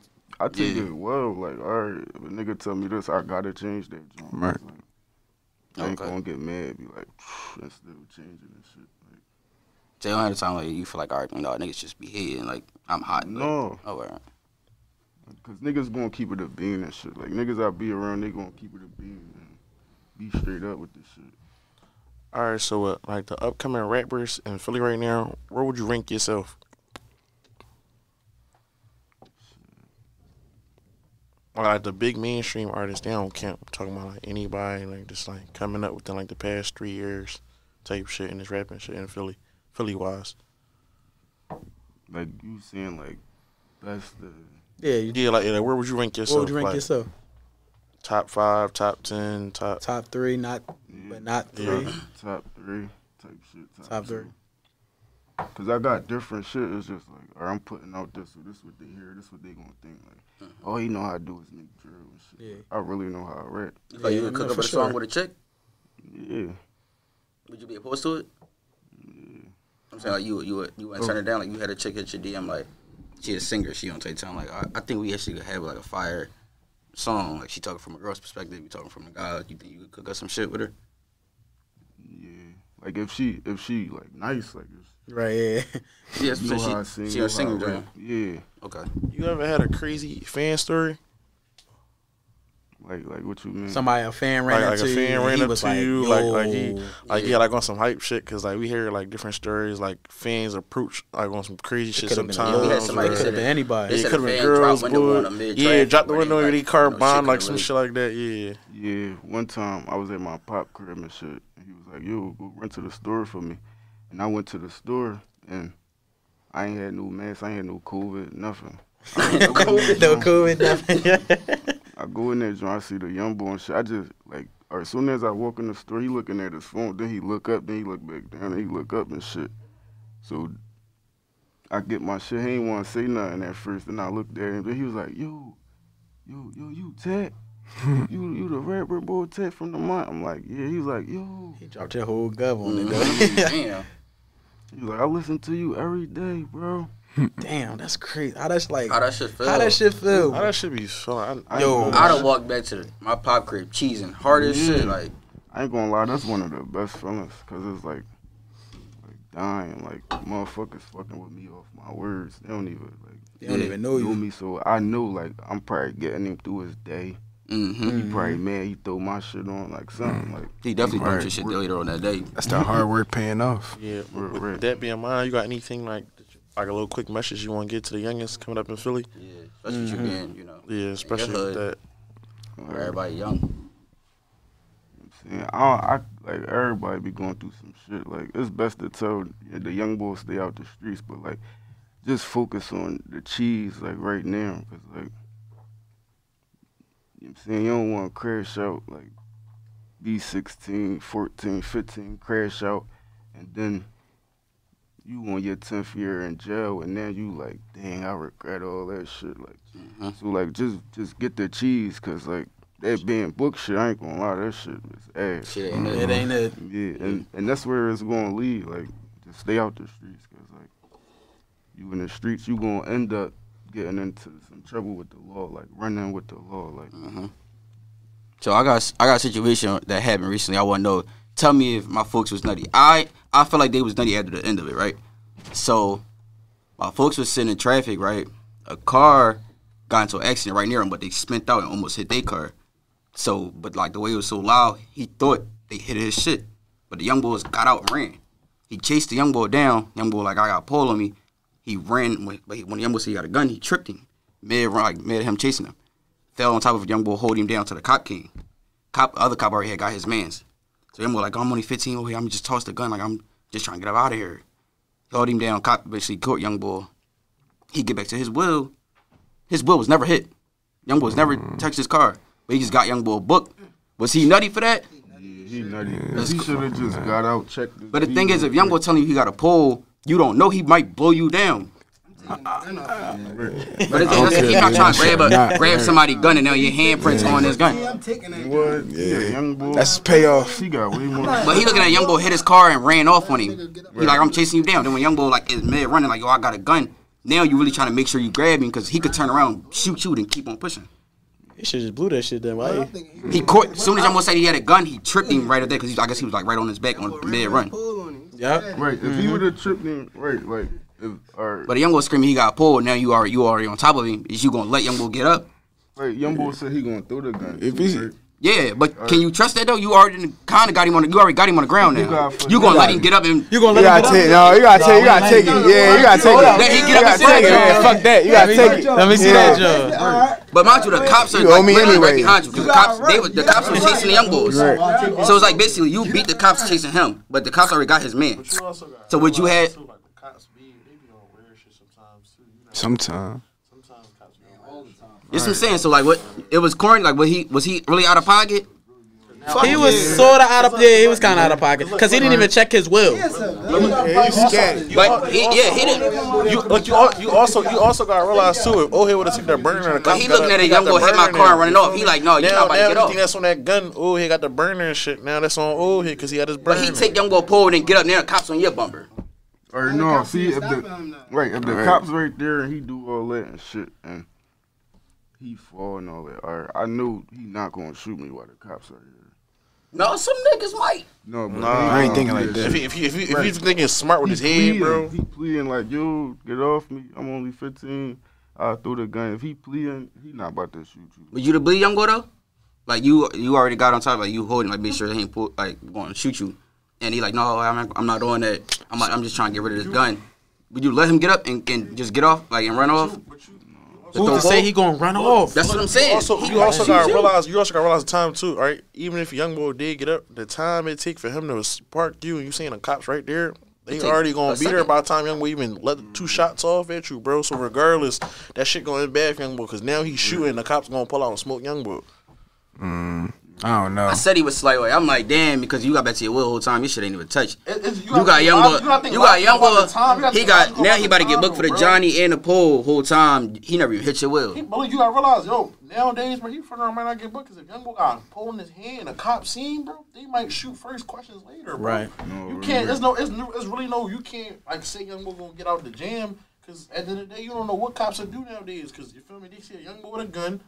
I take yeah. it well. Like, all right, if a nigga tell me this, I gotta change that. Genre. Right. Like, I ain't okay. gonna get mad. Be like, that's still changing and shit. Like, Jay, don't have the time like you feel like, all right, you know, niggas just be hating. Like, I'm hot. No. Like, oh, all right. Cause niggas gonna keep it a bean and shit. Like niggas I be around, they gonna keep it a bean and be straight up with this shit. All right, so uh, like the upcoming rappers in Philly right now, where would you rank yourself? Or, like the big mainstream artists, they don't count. I'm talking about like anybody like just like coming up within like the past three years, type shit, and this rapping shit in Philly, Philly wise. Like you saying, like that's the. Yeah, you yeah, like, like where would you rank yourself? Where would you rank like, yourself? Top five, top ten, top top three, not yeah. but not three. Yeah. Top three, type shit. Top, top three. Cause I got different shit. It's just like, or I'm putting out this, or this what they hear, this what they gonna think. Like, mm-hmm. all you know how I do is make drill and shit. Yeah. Like, I really know how I rap. Like, yeah, you could cook no, up a sure. song with a chick. Yeah. Would you be opposed to it? Yeah. I'm saying like you you you wouldn't turn it down. Like you had a chick hit your D M like. She a singer. She don't take time. Like I, I think we actually could have like a fire song. Like she talking from a girl's perspective. We talking from a guy. You think you could cook up some shit with her? Yeah. Like if she if she like nice like. If, right. Yeah. Yeah. So she I sing, she a singer. Right? Yeah. Okay. You ever had a crazy fan story? Like like what you mean? Somebody a fan ran like, up like to you. Like a fan ran up to like, you. Like like he like yeah. yeah like on some hype shit because like we hear like different stories like fans approach like on some crazy it shit sometimes. Been, yeah, somebody could have been anybody. It could have been girls. Yeah, drop the window in the car bomb like some shit like that. Yeah. Yeah. One time I was at my pop crib and shit. And he was like, "Yo, go run to the store for me," and I went to the store and I ain't had no mask, I ain't had no COVID, nothing. no COVID, no COVID, nothing. I go in there, John, I see the young boy and shit. I just, like, or as soon as I walk in the store, he looking at his phone. Then he look up, then he look back down, then he look up and shit. So I get my shit. He ain't want to say nothing at first. Then I looked at him. Then he was like, yo, yo, yo, you Ted? you you the rapper boy Ted from the Mind? I'm like, yeah. He was like, yo. He dropped that whole gub on it, though. Damn. He was like, I listen to you every day, bro. Damn, that's crazy. How that's like? How that shit feel? How that shit feel? How that shit be fun? I, I Yo, I done walked back to the, my pop crib cheesing hard as yeah. shit. Like, I ain't gonna lie, that's one of the best feelings because it's like, like dying. Like motherfuckers fucking with me off my words. They don't even like. They don't yeah, even know you. Know me, so I know like I'm probably getting him through his day. Mm-hmm. He probably mad. He throw my shit on like something. Like he definitely throw your shit later on that day. That's the hard work paying off. Yeah. With, right. with that being in mind, you got anything like? Like a little quick message you want to get to the youngins coming up in Philly? Yeah, especially mm-hmm. you being, you know. Yeah, especially with that. Where everybody young. I'm saying, I, I like everybody be going through some shit. Like it's best to tell the young boys stay out the streets, but like just focus on the cheese like right now, cause like you know what I'm saying, you don't want to crash out like be sixteen, fourteen, fifteen, crash out, and then. You on your tenth year in jail, and now you like, dang, I regret all that shit. Like, mm-hmm. so like, just just get the cheese, cause like that being book shit, I ain't gonna lie, that shit is ass. Shit ain't mm-hmm. it ain't it. Yeah, and and that's where it's gonna lead. Like, just stay out the streets, cause like, you in the streets, you gonna end up getting into some trouble with the law, like running with the law, like. Mm-hmm. So I got I got a situation that happened recently. I wanna know. Tell me if my folks was nutty. I I felt like they was nutty after the end of it, right? So my folks was sitting in traffic, right? A car got into an accident right near them, but they spent out and almost hit their car. So, but like the way it was so loud, he thought they hit his shit. But the young boys got out and ran. He chased the young boy down. Young boy like, I got a pole on me. He ran. When, when the young boy said he got a gun, he tripped him. Mid run, like mid him chasing him. Fell on top of the young boy, holding him down till the cop came. Cop, other cop already had got his man's. So them were like, I'm only fifteen over here. I'm just toss the gun. Like, I'm just trying to get up out of here. Held him down. Cop basically caught young boy. He get back to his will. His will was never hit. Young boy was never touched his car. But he just got young boy booked. Was he nutty for that? Yeah, he nutty. Yeah. He should have just got out, checked. But the thing is, if young boy telling you he got a pole, you don't know he might blow you down. But it's just, you're not trying to grab, a, grab somebody's gun and now your handprints yeah. on his gun. Yeah, I'm taking that. What? Yeah, yeah. Young boy. That's his payoff. He got way more. But he looking at young boy hit his car and ran off on him. He like, I'm chasing you down. Then when young boy like is mid running, like, yo, I got a gun. Now you really trying to make sure you grab him because he could turn around, shoot you, then keep on pushing. He should just blew that shit then. Why? He caught. As soon as Jumbo said he had a gun, he tripped him right up there because I guess he was like right on his back on mid run. Yeah. Right. If mm-hmm. he would have tripped him, right, like. If, or, but a young boy screaming, he got pulled. Now you are you already on top of him. Is you gonna let young boy get up? Right. Young boy said he gonna throw the gun. If he's right. Yeah, but right. Can you trust that though? You already kind of got him on the. You already got him on the ground now. You, got, you, you gonna let him get up and you gonna let you him get up? No, you gotta take. You gotta take it. Yeah, you gotta take it. Let him get up and take it. Man, fuck that. You gotta take it. Let me see that, Joe. But mind you, the cops are like literally right behind you. The cops, they were the cops were chasing the young boys. So it's like basically you beat the cops chasing him, but the cops already got his man. So would you have? Sometimes. Sometimes cops be on all the time. That's what I'm saying. So like, what it was corny. Like, what he was he really out of pocket? He was sort of out of yeah. He was kind of out of pocket because he didn't even check his will. But he, yeah, he didn't. You, but you, you also you also gotta realize too. If O'Hill would have took that burner and the cops. But he looking at a young boy hit my car and running off. He like, no, you're not about to get off. That's on that gun. Oh, he got the burner and shit. Now that's on O'Hill because he had his burner. But he take young boy pulled and get up. Now the cops on your bumper. Or no, see if the right if the right. cops right there and he do all that and shit and he fall and all that. Or I knew he not gonna shoot me while the cops are here. No, some niggas might. No, but no, I ain't thinking like that. If he, if he, if, he, right. if he's thinking smart with he his pleading, head, bro, he pleading like, yo, get off me. I'm only fifteen. I threw the gun. If he pleading, he not about to shoot you. But you the bleed young boy though? Like you you already got on top. Like you holding like make sure he ain't pull, like gonna shoot you. And he like, no, I'm I'm not doing that. I'm not, I'm just trying to get rid of this gun. Would you let him get up and, and just get off, like and run off? Who to say he gonna run off? That's what I'm saying. Also, you also gotta realize you also gotta realize the time too, right? Even if young boy did get up, the time it take for him to park you and you seeing the cops right there. They already gonna be there by the time young boy even let the two shots off at you, bro. So regardless, that shit gonna end bad for young boy because now he's shooting. The cops gonna pull out and smoke young boy. Mm. I don't know. I said he was slight. I'm like, damn, because you got back to your will the whole time. Your shit ain't even touched. It, it, you, you got young boy. You got young boy. He got now. He about to get booked for the Johnny and the pole whole time. He never even hit your will. He, bro, you gotta realize, yo, nowadays, bro, he front around might not get booked because if young boy got a pole in his hand, a cop scene, bro, they might shoot first questions later, bro. Right. No, you can't. There's no. It's no. It's really no. You can't like say young boy gonna get out of the jam because at the end of the day, you don't know what cops will do nowadays. Because you feel me? They see a young boy with a gun.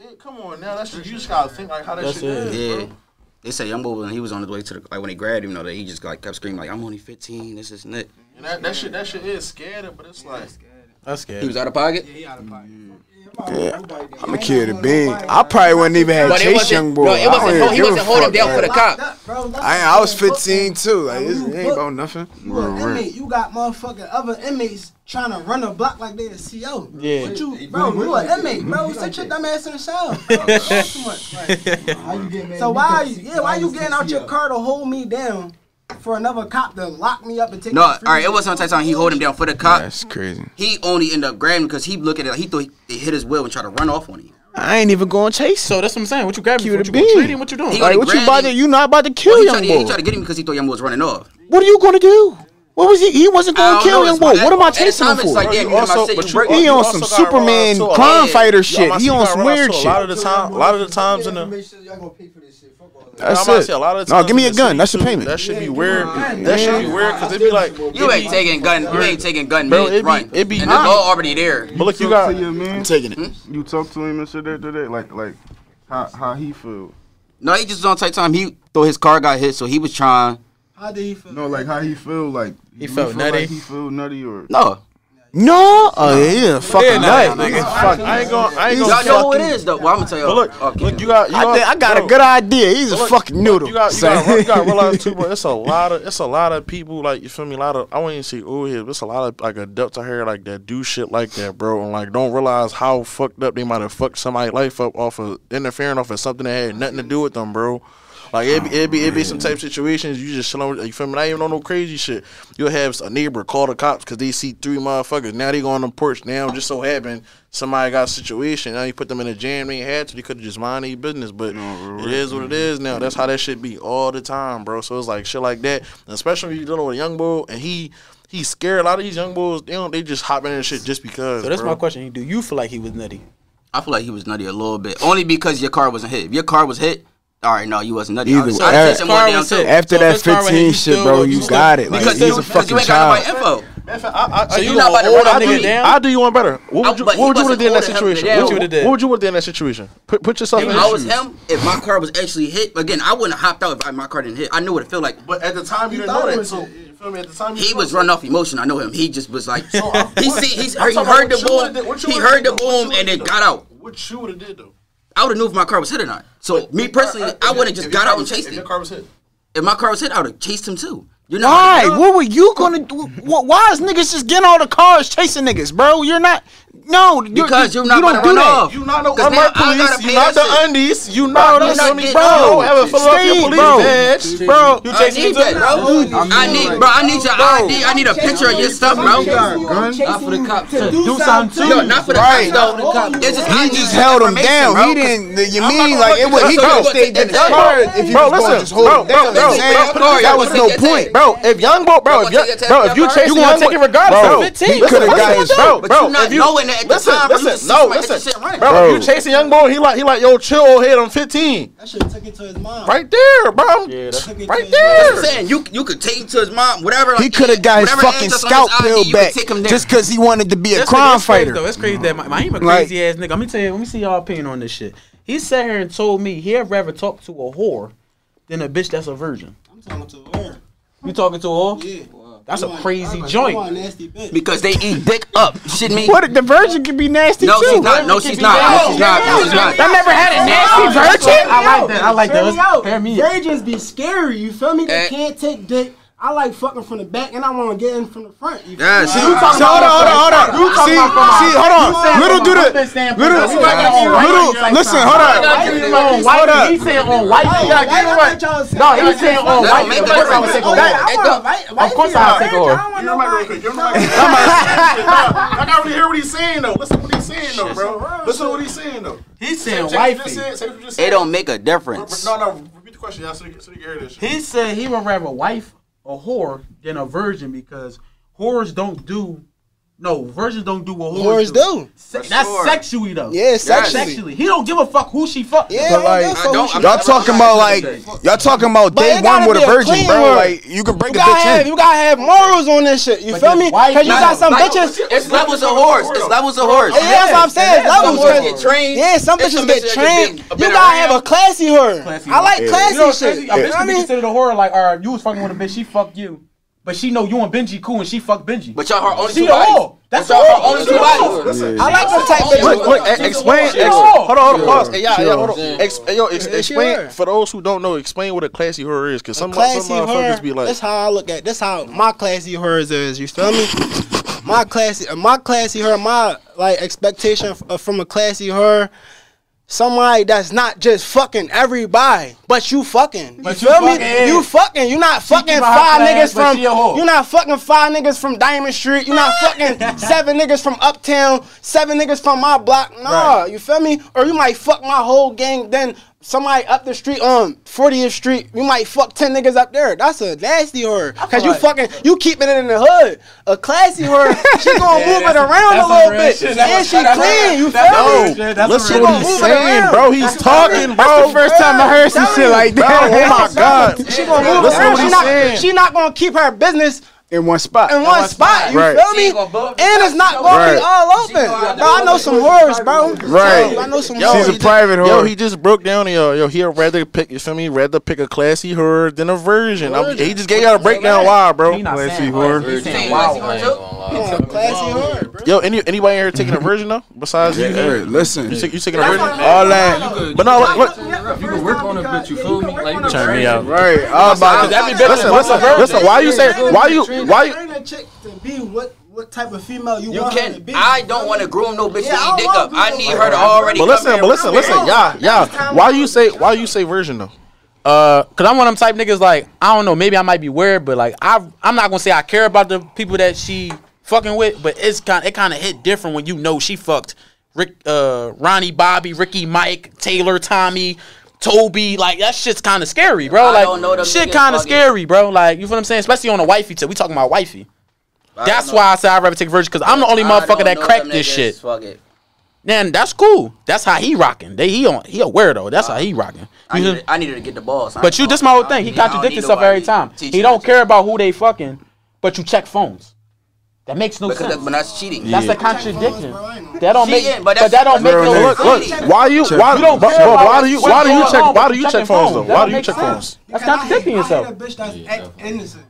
They, come on now, that's just, you just gotta think like how that that's shit it. Is, yeah. Bro. They said young boy when he was on his way to the like when they grabbed him, you know, that he just like kept screaming like I'm only fifteen, this is nut. And that, that shit, that shit is scattered, but it's yeah, like that's scary. He was out of pocket. Yeah, he out of pocket. Yeah, yeah. I'm a kid of big. I probably wouldn't even have chased young boy. Bro, it wasn't. Ho he wasn't holding down for the cop. That, bro, I, I was fifteen too. Like this ain't about nothing. Inmate, you got motherfucking other inmates. Trying to run a block like they the C O. Yeah. But you, bro, you an inmate, bro. Sit your dumb ass in the shower. Like, so why are you, yeah, why you getting out your car to hold me down for another cop to lock me up and take me? No, all right, it wasn't on time. He hold him down for the cop. That's crazy. He only ended up grabbing because he looked at it. He thought he hit his will and tried to run off on him. I ain't even going to chase. So that's what I'm saying. What you grabbing? You what you treating? What you doing? Like what you about to? You not about to kill young boy? He tried to get him because he thought young boy was running off. What are you gonna do? What was he? He wasn't going to kill him. What? What am I chasing him for? Like, yeah, also, but you, he you on some Superman crime fighter shit. He on some weird shit. A lot of the time, a lot of the times in the. That's it. A lot of the no, give me a gun. That's your payment. That should be weird. That should be weird because it'd be like you ain't taking gun. You ain't taking gun. Bro, it'd be and the law already there. But look, you got. I'm taking it. You talk to him and shit that today, like like how how he feel. No, he just was on tight time. He though his car got hit, so he was trying. How did he feel? No, like how he feel like he felt nutty. Like he feel nutty or no, no. Oh yeah, fucking nutty. No, no, no. I ain't gonna. I ain't gonna. Y'all know who it is though. Well, I'm gonna tell y'all. Look, okay. Look, you got. You I, got, got I got bro. A good idea. He's look, a fucking noodle. You got. You got, you got realize too, bro. It's a lot of. It's a lot of people. Like you feel me? A lot of. I wouldn't even say ooh here. But it's a lot of like adults out here like that do shit like that, bro, and like don't realize how fucked up they might have fucked somebody's life up off of interfering off of something that had nothing to do with them, bro. Like, it be, it be, it be some type of situations, you just chilling, you feel me? I ain't even on no crazy shit. You'll have a neighbor call the cops because they see three motherfuckers. Now they go on the porch. Now just so happened somebody got a situation. Now you put them in a jam. They ain't had to. They could have just mind their business. But no, it is what it is now. That's how that shit be all the time, bro. So it's like shit like that. And especially when you're dealing with a young boy and he... he's scared. A lot of these young boys, they don't, they just hop in and shit just because. So that's bro. my question. Do you feel like he was nutty? I feel like he was nutty a little bit, only because your car wasn't hit. If your car was hit, all right, no, you wasn't nutty. Either so after, car was hit. after so that fifteen shit, still, bro, you, you got it. Like, because he's a fucking you ain't got child. No info. I, I, I, so you, you not about to run that nigga down? I'll do you one better. What would you, what would you would have done in that situation? What would you would have done in that situation? Put, put yourself if in I was shoes. him, if my car was actually hit, again, I wouldn't have hopped out if my car didn't hit. I knew what it felt like. But at the time, you, you didn't know that. So, you feel me? At the time, you he was running off emotion. I know him. He just was like, so he see, he's, he heard the boom, he heard the boom, and then got out. What you would have did, though? I would have knew if my car was hit or not. So, me personally, I wouldn't have just got out and chased him. If your car was hit? If my car was hit, I would have chased him, too. You know why? What were you gonna do? Why is niggas just getting all the cars chasing niggas, bro? You're not. No, you're, because you're not you gonna do run that. Off. You're not no unmarked police. You're not the undies. You know that's on me, bro. Don't ever fill up your police badge, bro. You chasing me, bro. I need, bro. I need your I D. I need a picture of your stuff, bro. Not for the cops. Do something too. No, not for the cops. Though. He just held him down. He didn't. You mean like it was? He could have stayed in the car if you was gonna just hold him down. That was no point. Bro, if young boy, bro, if, young, bro, if you chase, you gonna take it regardless. Bro, he could have got his bro, bro. But you not knowing that at the listen, time, listen, listen, no, listen, right. bro, bro. If you chasing young boy, he like, he like, yo, chill, old head. I'm fifteen. That shit took it to his mom. Right there, bro. Yeah, right there. I'm saying you, you could take it to his mom, whatever. Like, he could have got his fucking scalp peeled back just because he wanted to be a crime fighter. That's crazy. That my ain't a crazy ass nigga. Let me tell you. Let me see y'all opinion on this shit. He sat here and told me he'd rather talk to a whore than a bitch that's a virgin. I'm talking to a whore. You talking to all? Yeah. That's a crazy joint. Because they eat dick up. Shit me. What? The virgin can be nasty too. No, she's not. No, she's not. No, she's not. No, she's not. I never had a nasty virgin. I like that. I like that. Fair me. Virgins be scary. You feel me? They can't take dick. I like fucking from the back, and I want to get in from the front. You yeah, see, you talking about hold on, hold on, hold on. See, see, hold on. Little do the little, little. Listen, hold on. Hold up. He said on white. Yeah, get it right. No, he said on white. Of course I would take over. Of course I would take over. You're my real quick. You're my real quick. I got to hear what he's saying though. Listen to what he's saying though, bro. Listen to what he's saying though. He said wifey. It don't make a difference. No, no. Repeat the question, y'all, so you can hear this. He said he would rather wife. A whore than a virgin because whores don't do, no, virgins don't do what whores, whores do. do. Se that's sure. sexually though. Yeah, sexually. sexually. He don't give a fuck who she fuck. Yeah, but like, y'all talking about like, y'all talking about day one with a virgin, bro. Like you can break you a bitch have, in. You gotta have morals on this shit. You but feel me? Because you got some like, bitches. It's levels of whores. It's levels of whores. Yeah, that's what I'm saying. Levels. Get trained. Yeah, some bitches get trained. You gotta have a classy whore. I like classy shit. A bitch can be considered a whore. Like, all right, you was fucking with a bitch. She fuck you. But she know you and Benji cool and she fuck Benji. But y'all her only she two bodies. That's all her only two bodies. Yeah. I like the type bitch. Look, look, look, explain. Ex hold on, hold on, pause. Hey, y'all, y'all, hold on. Ex yo, ex explain, for those who don't know, explain what a classy whore is. Because some, some motherfuckers be like. That's how I look at it. That's how my classy whores is. You feel me? My classy, my classy whore, my like expectation from a classy whore. Somebody that's not just fucking everybody, but you fucking. But you, you feel fucking me? Is. You fucking. You not fucking five niggas from. You not fucking five niggas from Diamond Street. You not fucking seven niggas from Uptown. Seven niggas from my block. Nah, right. You feel me? Or you might fuck my whole gang. Then somebody up the street on fortieth Street, you might fuck ten niggas up there. That's a nasty whore. Cause you fucking, you keeping it in the hood. A classy whore, she gonna yeah, move it around a, a little bit, shit. And she clean. You feel me? Listen what he's saying, bro. He's talking, bro. That's the first time I heard some shit like that. Oh my god. She gonna move it around. She not, she not gonna keep her business. In one spot. In one, one spot, spot, you right. feel me? And it's not going right. to be all open. Bro, I know some whores, bro. Right. I know some whores. She's a private whore. Yo, he just broke down to y'all. Yo, he'll rather pick, you feel me, rather pick a classy whore than a virgin. I'm, he just gave y'all a breakdown why, bro. He not classy whore. He's saying wow, man. He's a classy whore, bro. Yo, any, anybody here taking a virgin, though? Besides yeah, you? Yeah, listen. You, you taking a virgin? All that. But no, look. You can work on a bitch, you fool me? Turn me out. Right. All about Listen, listen, listen. Why you saying, why you, why you train that chick to be what what type of female you, you want can, her to be? I don't want to groom no bitch yeah, to eat dick up. I need her to already. But listen, but listen, listen, yeah, yeah. Why you say why you say virgin though? Uh, cause I'm one of them type niggas like I don't know. Maybe I might be weird, but like I I'm not gonna say I care about the people that she fucking with. But it's kind it kind of hit different when you know she fucked Rick, uh, Ronnie, Bobby, Ricky, Mike, Taylor, Tommy. Toby, like that shit's kind of scary, bro. Like shit, kind of scary, bro. Like you feel what I'm saying, especially on a wifey tip. We talking about wifey. That's why I said I'd rather take Virgil, because I'm the only motherfucker that cracked this shit. Fuck it. Then that's cool. That's how he rocking. They he on he a weirdo. That's uh, how he rocking. I needed, I needed to get the balls. So but you, this my whole thing. He contradicts himself every time. He don't care about who they fucking, but you check phones. That makes no because sense. But that's cheating. Yeah. That's a contradiction. That don't make. Cheating, but, but that don't make no look, look, look. Why you? Why you don't? But why do you? Why do you check? Why do you check phones though? Why do you check phones? That's contradicting yourself. I hate a bitch that's innocent.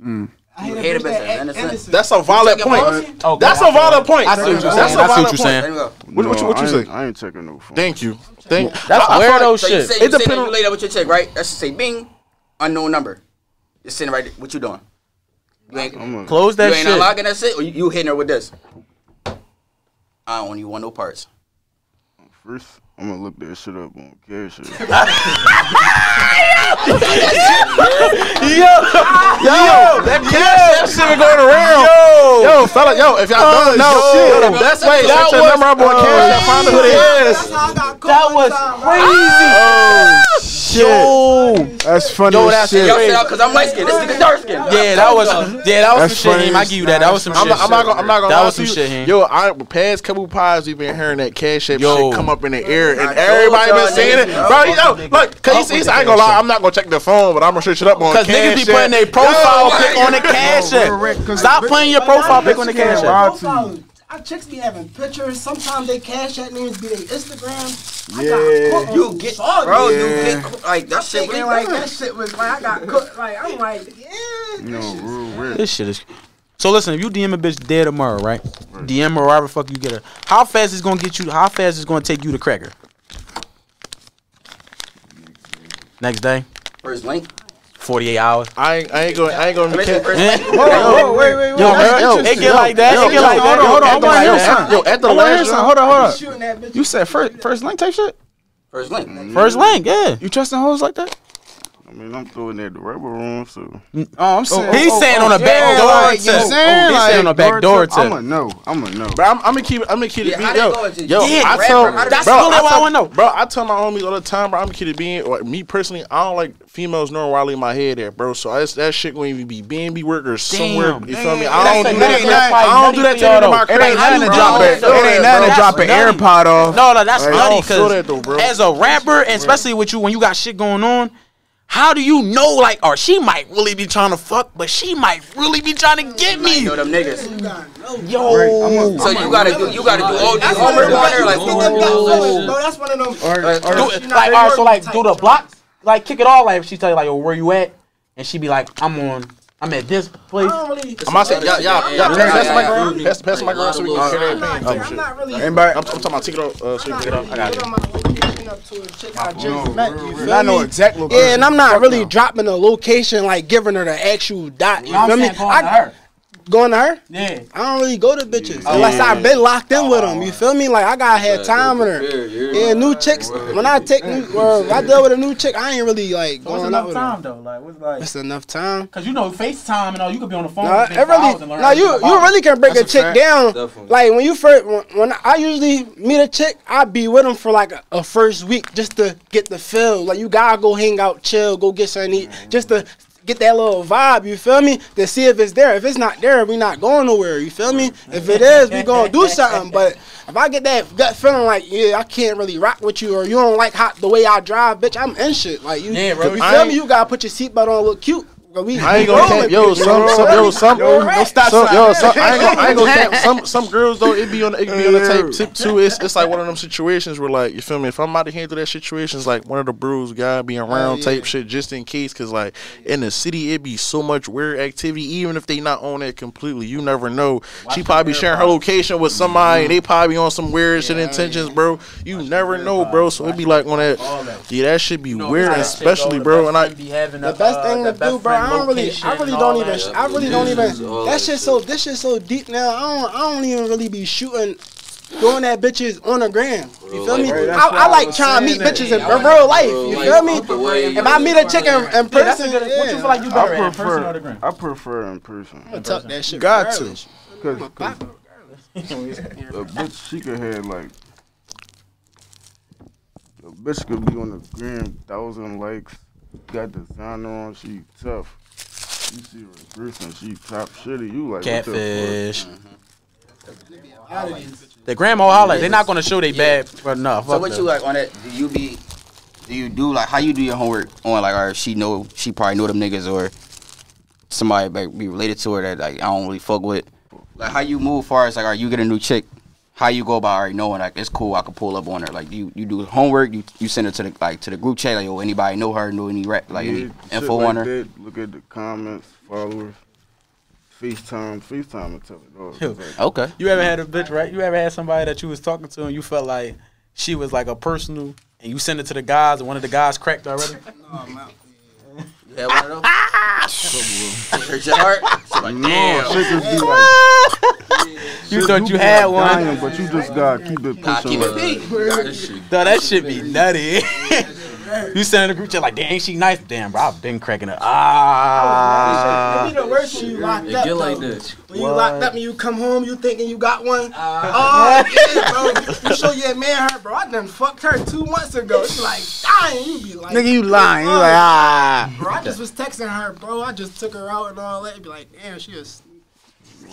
Mm. I hate, hate a bitch that's innocent. innocent. That's a violent point. Okay. That's a violent point. I see what you're saying. That's what you're saying. What, what, what you say? I ain't checking no phone. Thank you. Thank you. That's weirdo shit. It depends. You laid up with your check, right? That should say bing, unknown number. It's sitting right there. What you doing? You ain't close that shit. You ain't unlocking that shit, or you hitting her with this? I don't even want no parts. First, I'm gonna look that shit up on cash. Yo, yo, that cash shit been going around. Yo, yo, fella, yo, if y'all don't know, shit, the best way that your number up on cash, I found out who it is. That was crazy. Oh shit, that's funny shit. Yo, that's because I'm light skinned. This nigga dark skinned. Yeah, that was, yeah, that was some shit. I give you that. That was some shit. I'm not gonna, I'm not gonna. That was some shit. Yo, I past couple pies, we've been hearing that cash shit come up in the air, and everybody been saying it, bro. Yo, look, cause he's, I ain't gonna lie, I'm not gonna check the phone, but I'm gonna search it up on cash. Cause niggas be putting their profile pic on the cash app. Stop playing your profile pic on the cash app. Our chicks be having pictures. Sometimes they cash at names be their Instagram. I yeah, got you get, bro. Yeah. You get like that shit. Was like that shit was like I got cooked. Like I'm like yeah. No, this shit is. So listen, if you D M a bitch dead tomorrow, right? right. D M her, whatever fuck you get her. How fast is gonna get you? How fast is gonna take you to crack her? Next day. First link. Forty-eight hours. I ain't, I ain't going. I ain't going. Wait, wait, wait. Yo, it get like that. It get like that. Hold on, hold on. Yo, at the last round. Hold on, hold on. You said first, first link type shit. First link. First link. Yeah. You trusting hoes like that? I mean, I'm throwing that the rubber room, so. Oh, I'm saying. He's saying on a back door tip. He's saying on a back door tip. I'ma know. I'ma know. Bro, I'm gonna keep. I'm gonna keep it being. Yo, yo. I tell. That's really what I wanna know. Bro, I tell my homies all the time. Bro, I'm gonna keep it being. Or me personally, I don't like females knowing where I leave my head at, bro. So I, that shit gonna even be B and B workers somewhere. You feel me? I don't do that. I don't do that to my crib. It ain't nothing to drop it. It ain't nothing to drop an AirPod off. No, no, that's funny. Cause as a rapper, especially with you, when you got shit going on. How do you know, like, or she might really be trying to fuck, but she might really be trying to get me? Yo, them niggas. Yo. So you gotta do, you gotta do all these homework on her, like, bro, that's one of them. Like, all right, so like, do the block, like, kick it all, like, if she tell you, like, yo, where you at? And she be like, I'm on, I'm at this place. I'm not saying, y'all, y'all, y'all, pass the microphone so we can hear that pain. I'm not really. Anybody, I'm talking about, take it off, so you can get off. I got it. Up to a chick I just no, met, you feel I know me? Exact location. Yeah, and I'm not really now. dropping a location, like giving her the actual dot. You know what I mean? Going to her. Going to her? Yeah. I don't really go to bitches yeah. unless I've been locked in oh, with them. You feel me? Like I gotta have time with her. Yeah, yeah, new chicks. Right. When I take new, or if I deal with a new chick, I ain't really like going so enough with time them. though. Like what's like? It's enough time. Cause you know FaceTime and all, you could be on the phone. Nah, it really. Now nah, you you really can break That's a chick down. Definitely. Like when you first when, when I usually meet a chick, I be with them for like a, a first week just to get the feel. Like you gotta go hang out, chill, go get something to eat, mm-hmm. just to. Get that little vibe, you feel me? To see if it's there. If it's not there, we not going nowhere, you feel me? If it is, we gonna do something. But if I get that gut feeling like, yeah, I can't really rock with you, or you don't like hot the way I drive, bitch, I'm in shit. Like you, yeah, bro, you feel me? You gotta put your seatbelt on, look cute. We, I ain't gonna cap, yo, some, some, yo, some, yo, no stop some, yo, some, I ain't gonna, I ain't gonna cap, some, some girls though, it be on, it be on the tape tip too. It's, it's like one of them situations where like, you feel me? If I'm out to handle that situation, it's like one of the bros guy be around oh, yeah. type shit just in case, cause like in the city it be so much weird activity, even if they not on it completely, you never know. Watch she probably be sharing her location with somebody, and they probably on some weird yeah, shit intentions, yeah. bro. You Watch never know, bro. So it be like on that, that, yeah, that should be you know, weird, especially bro. And I, the best thing to do, bro. I don't really, I really don't even, I really don't even, that shit so, this shit so deep now, I don't, I don't even really be shooting, doing that bitches on the gram, you feel me? I, I like trying to meet bitches in, in real life, you feel me? If I meet a chick in, in person, yeah. What you feel like you better in person or the gram? I prefer in person. I'm gonna tuck that shit regardless. Got to. Because a bitch, she could have like, a bitch could be on the gram, thousand likes. Got designer on, she tough. You see her in person, she top shitty. You like catfish. The grandma holler. They're not gonna show they yeah. bad for enough. So what them. you like on that? Do you be? Do you do like how you do your homework on like? Or if she know she probably know them niggas or somebody like be related to her that like I don't really fuck with. Like how you move far as like, are you get a new chick? How you go about already knowing like it's cool? I can pull up on her. Like you, you do homework. You you send her to the like to the group chat. Like yo, anybody know her? Know any like any yeah, info like on her? That, look at the comments, followers. FaceTime, FaceTime and tell it. No, okay. You ever had a bitch, right? You ever had somebody that you was talking to and you felt like she was like a personal and you sent it to the guys and one of the guys cracked already? No, man. You had one of them? Hurt your heart? She's like, damn. You thought you had one. But you just gotta keep it pushing. Nah, keep it no, that shit be nutty. You send in the group, you're like, dang, she nice. Damn, bro, I've been cracking up. Ah. It be the worst when you locked up, get like this. When you what? locked up and you come home, you thinking you got one. Uh, oh, yeah, bro. You show your man her, bro. I done fucked her two months ago. She's like, dying. You be like. Nigga, you lying. You like, ah. Bro, I just was texting her, bro. I just took her out and all that. You be like, damn, she is. So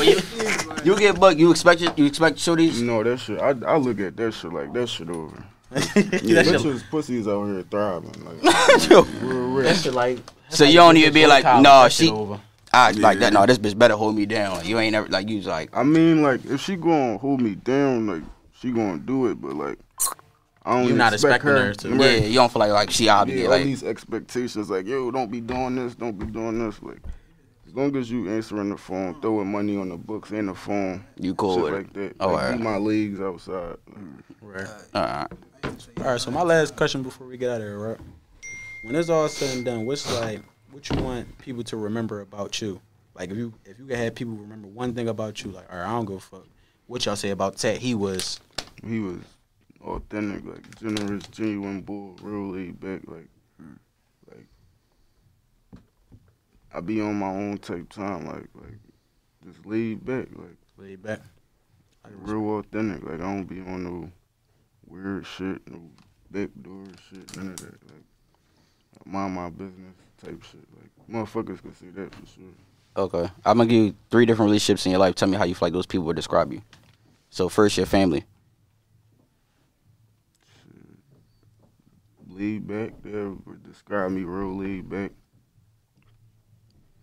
you, you get bucked. You expect it? You expect shorties? No, that shit. I, I look at that shit like, that shit over. Yeah, bitches, pussies out here thriving. Like, yo, real, real. That shit like so like you don't even be like, no, nah, she. I yeah. like that. No, nah, this bitch better hold me down. You ain't ever like you was like. I mean, like if she gonna hold me down, like she gonna do it, but like I don't. You not expect expecting her, her to. Right? Yeah, you don't feel like like she obligated. Yeah, all like, these expectations, like yo, don't be doing this, don't be doing this, like. As long as you answering the phone, throwing money on the books and the phone, you cool shit with like that. Oh, like, all right. Do my legs outside. Right. All right. All right. So my last question before we get out of here, right? When it's all said and done, what's like, what you want people to remember about you? Like, if you if you could have people remember one thing about you, like, all right, I don't give a fuck. What y'all say about Tat? He was. He was authentic, like generous, genuine, bull, real laid back, like. I be on my own type time, like, like just laid back, like laid back, like real authentic. Like I don't be on no weird shit, no backdoor shit, none of that. Like I mind my business type shit. Like motherfuckers can see that for sure. Okay, I'm gonna give you three different relationships in your life. Tell me how you feel like those people would describe you. So first, your family. Shit. Laid back, they would describe me real laid back.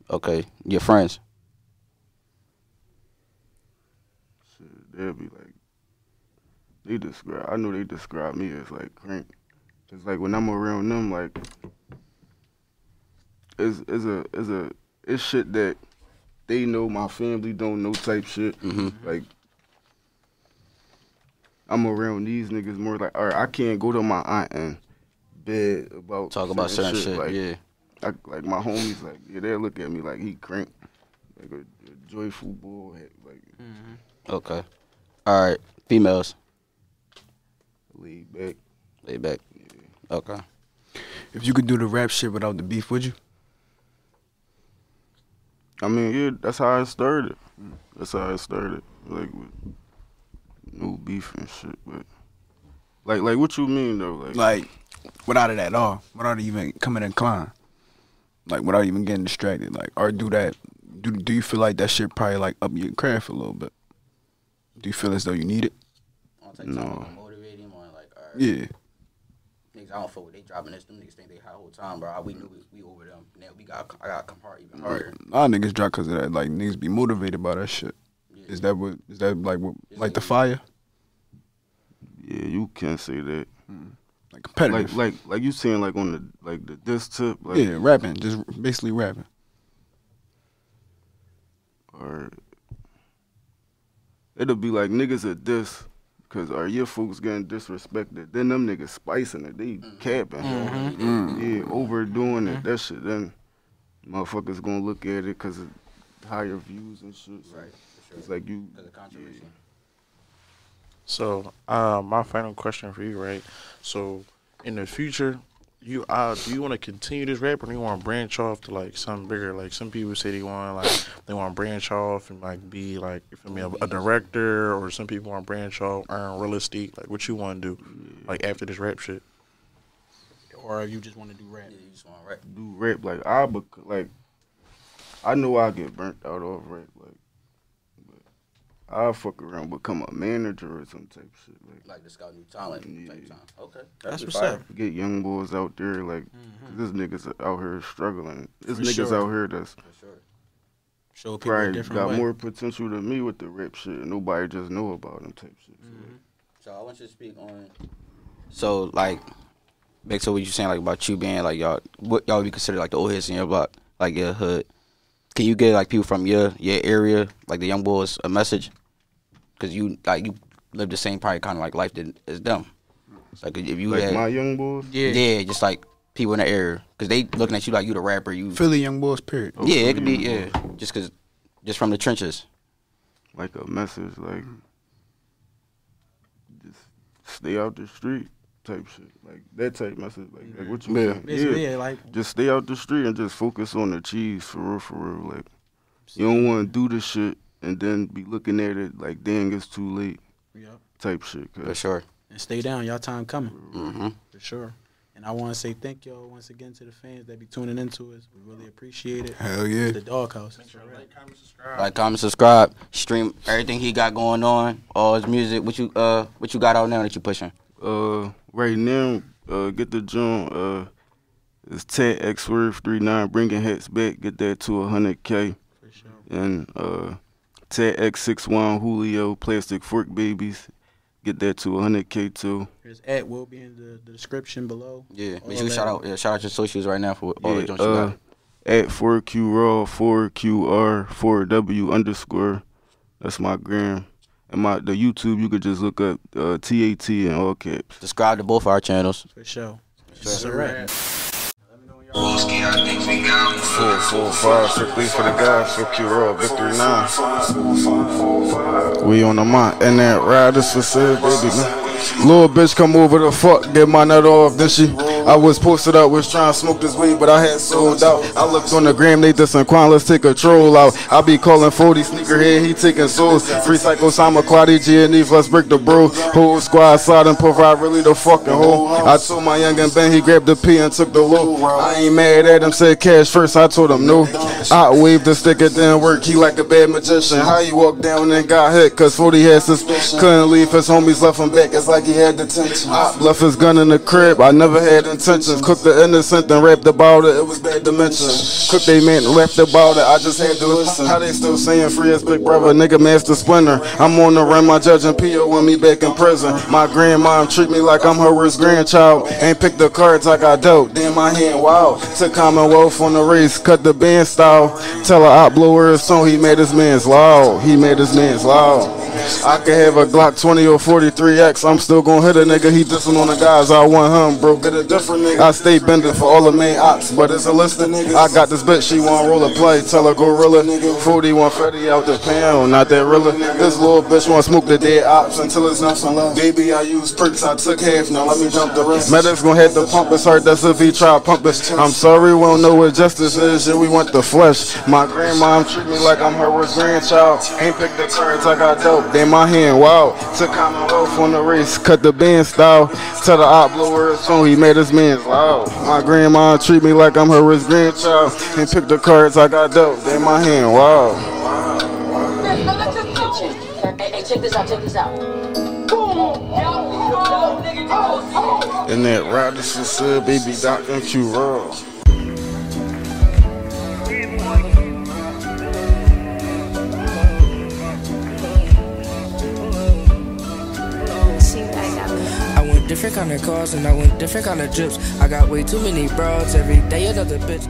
Okay, your friends. Shit, they'll be like, they describe, I know they describe me as like crank. It's like when I'm around them, like, it's, it's a, it's a, it's shit that they know my family don't know type shit. Mm-hmm. Like, I'm around these niggas more like, all right, I can't go to my aunt and bed about Talk about certain shit, shit like, yeah. I, like my homies, like yeah, they look at me like he crank, like a, a joyful boy. Like mm-hmm. Okay, all right, females. Laid back, laid back. Yeah. Okay. If you could do the rap shit without the beef, would you? I mean, yeah, that's how it started. That's how it started, like with no beef and shit. But like, like what you mean though? Like, like without it at all, without even coming and climbing. Like, without even getting distracted, like, or do that, do do you feel like that shit probably, like, up your craft a little bit? Do you feel as though you need it? I don't take no. time to motivate him or, like, all right. Yeah. Niggas, I don't fuck with they dropping this. Them niggas think they high whole time, bro. We knew we, we over them. Now we got, I got to come hard even harder. A lot of niggas drop because of that. Like, niggas be motivated by that shit. Yeah. Is that what, is that, like, what, it's like the fire? Yeah, you can say that. Mm. Like competitive, like like, like you saying like on the like the diss tip, like, yeah, rapping, just basically rapping. Or it'll be like niggas a diss, cause are your folks getting disrespected? Then them niggas spicing it, they capping, mm-hmm. mm, yeah, overdoing it. Mm-hmm. That shit, then motherfuckers gonna look at it cause of higher views and shit. Right, for sure. It's like you. Cause of controversy. Yeah. So, uh, my final question for you, right? So, in the future, you uh, do you want to continue this rap, or do you want to branch off to like something bigger? Like some people say they want, like they want to branch off and like be like, you feel me, a, a director, or some people want to branch off, earn real estate. Like, what you want to do, like after this rap shit, or you just want to do rap? Yeah, you just want to rap. Do rap like I, bec like I know I get burnt out over it, like, but I fuck around, become a manager or some type of shit, like, like this got new talent, yeah. type time. Okay, that's, that's what's up. Get young boys out there, like, mm-hmm. This niggas out here struggling. This For niggas sure. out here that's For sure. show people a different got way. More potential than me with the rap shit. And nobody just know about them type shit. Mm-hmm. So I want you to speak on. So like, back to what you saying like about you being like y'all, what y'all be considered like the old heads in your block, like your hood. Can you get like people from your your area, like the young boys, a message? Cause you like you live the same probably kind of like life that is them. It's like if you like had, my young boys, yeah, yeah, just like. People in the area, because they looking at you like you the rapper. You Philly young boys, period. Oh, yeah, Philly it could be, yeah, boys. just because, just from the trenches. Like a message, like, just stay out the street type shit. Like, that type message, like, mm-hmm. like what you mean? Yeah. Yeah. yeah, like. Just stay out the street and just focus on the cheese, for real, for real. Like, you don't want to do this shit and then be looking at it like, dang, it's too late. Yep. Type shit. For sure. And stay down, y'all time coming. Mm-hmm. For sure. And I want to say thank y'all once again to the fans that be tuning into us. We really appreciate it. Hell yeah. It's the Dawg House. Make sure to like, comment, subscribe. Like, comment, subscribe. Stream everything he got going on. All his music. What you uh, what you got out now that you pushing? Uh, right now, uh, get the joint. Uh, it's Ted Xworth three nine bringing hats back. Get that to a hundred k. For sure. And uh, Ted X six one Julio Plastic Fork Babies. Get that to one hundred K too. His at will be in the, the description below. Yeah, make sure you shout out, yeah, shout out your socials right now for all yeah, the joints uh, you got. At four Q R four Q R four W underscore. That's my gram. And my the YouTube, you could just look up uh, T A T and all caps. Subscribe to both our channels. For sure. That's a wrap. four four five, strictly for the guys, four Q R, Victory nine. We on the mind, and that ride is for sale, baby. Little bitch come over the fuck, get my nut off, then she. I was posted up, was trying to smoke this weed, but I had sold out. I looked on the gram, they did some crime, let's take a troll out. I be calling forty sneakerhead, he taking souls. Free cycle, Simon, Clotty, G and E, let's break the bro. Whole squad side and provide really the fucking hole. I told my youngin' Ben, he grabbed the P and took the low. I ain't mad at him, said cash first, I told him no. I waved the stick, it didn't work, he like a bad magician. How you walk down and got hit, cause forty had suspicion. Couldn't leave, his homies left him back, it's like he had detention. I left his gun in the crib, I never had intentions. Cooked the innocent and rapped about it, it was bad dimensions. Cooked they man and rapped about it, I just had to listen. How they still saying free as big brother, nigga master splinter. I'm on the run, my judge and P O want me back in prison. My grandma treat me like I'm her worst grandchild. Ain't pick the cards like I dope, damn my hand wild. Took Commonwealth on the race, cut the band style. Tell her I blow her a song, he made his man's loud. He made his man's loud. I could have a Glock twenty or forty-three X, I'm still gonna hit a nigga, he dissing on the guys, I want him, bro. Get a different nigga. I stay bending for all the main ops, but it's a list of niggas. I got this bitch, she want roll a play, tell her gorilla. forty-one fifty out the pound, not that rilla. This little bitch want smoke the dead ops until it's nothing left. Baby, I use perks, I took half, now let me jump the rest. Medic's gonna have to pump his heart, that's if he try pump his. I'm sorry, we don't know what justice is, and we want the flesh. My grandma treat me like I'm her worst grandchild. Ain't pick the cards like I dope, they my hand wild. Took Commonwealth on the race, cut the band style. Tell the op blow her phone, he made his man's loud. My grandma treat me like I'm her worst grandchild. And pick the cards I got dope, they my hand wild. Hey, hey, check this out, check this out. And that ride is for sale, baby, Doc and Q Raw. Different kind of cars and I went different kind of trips. I got way too many broads every day, another bitch.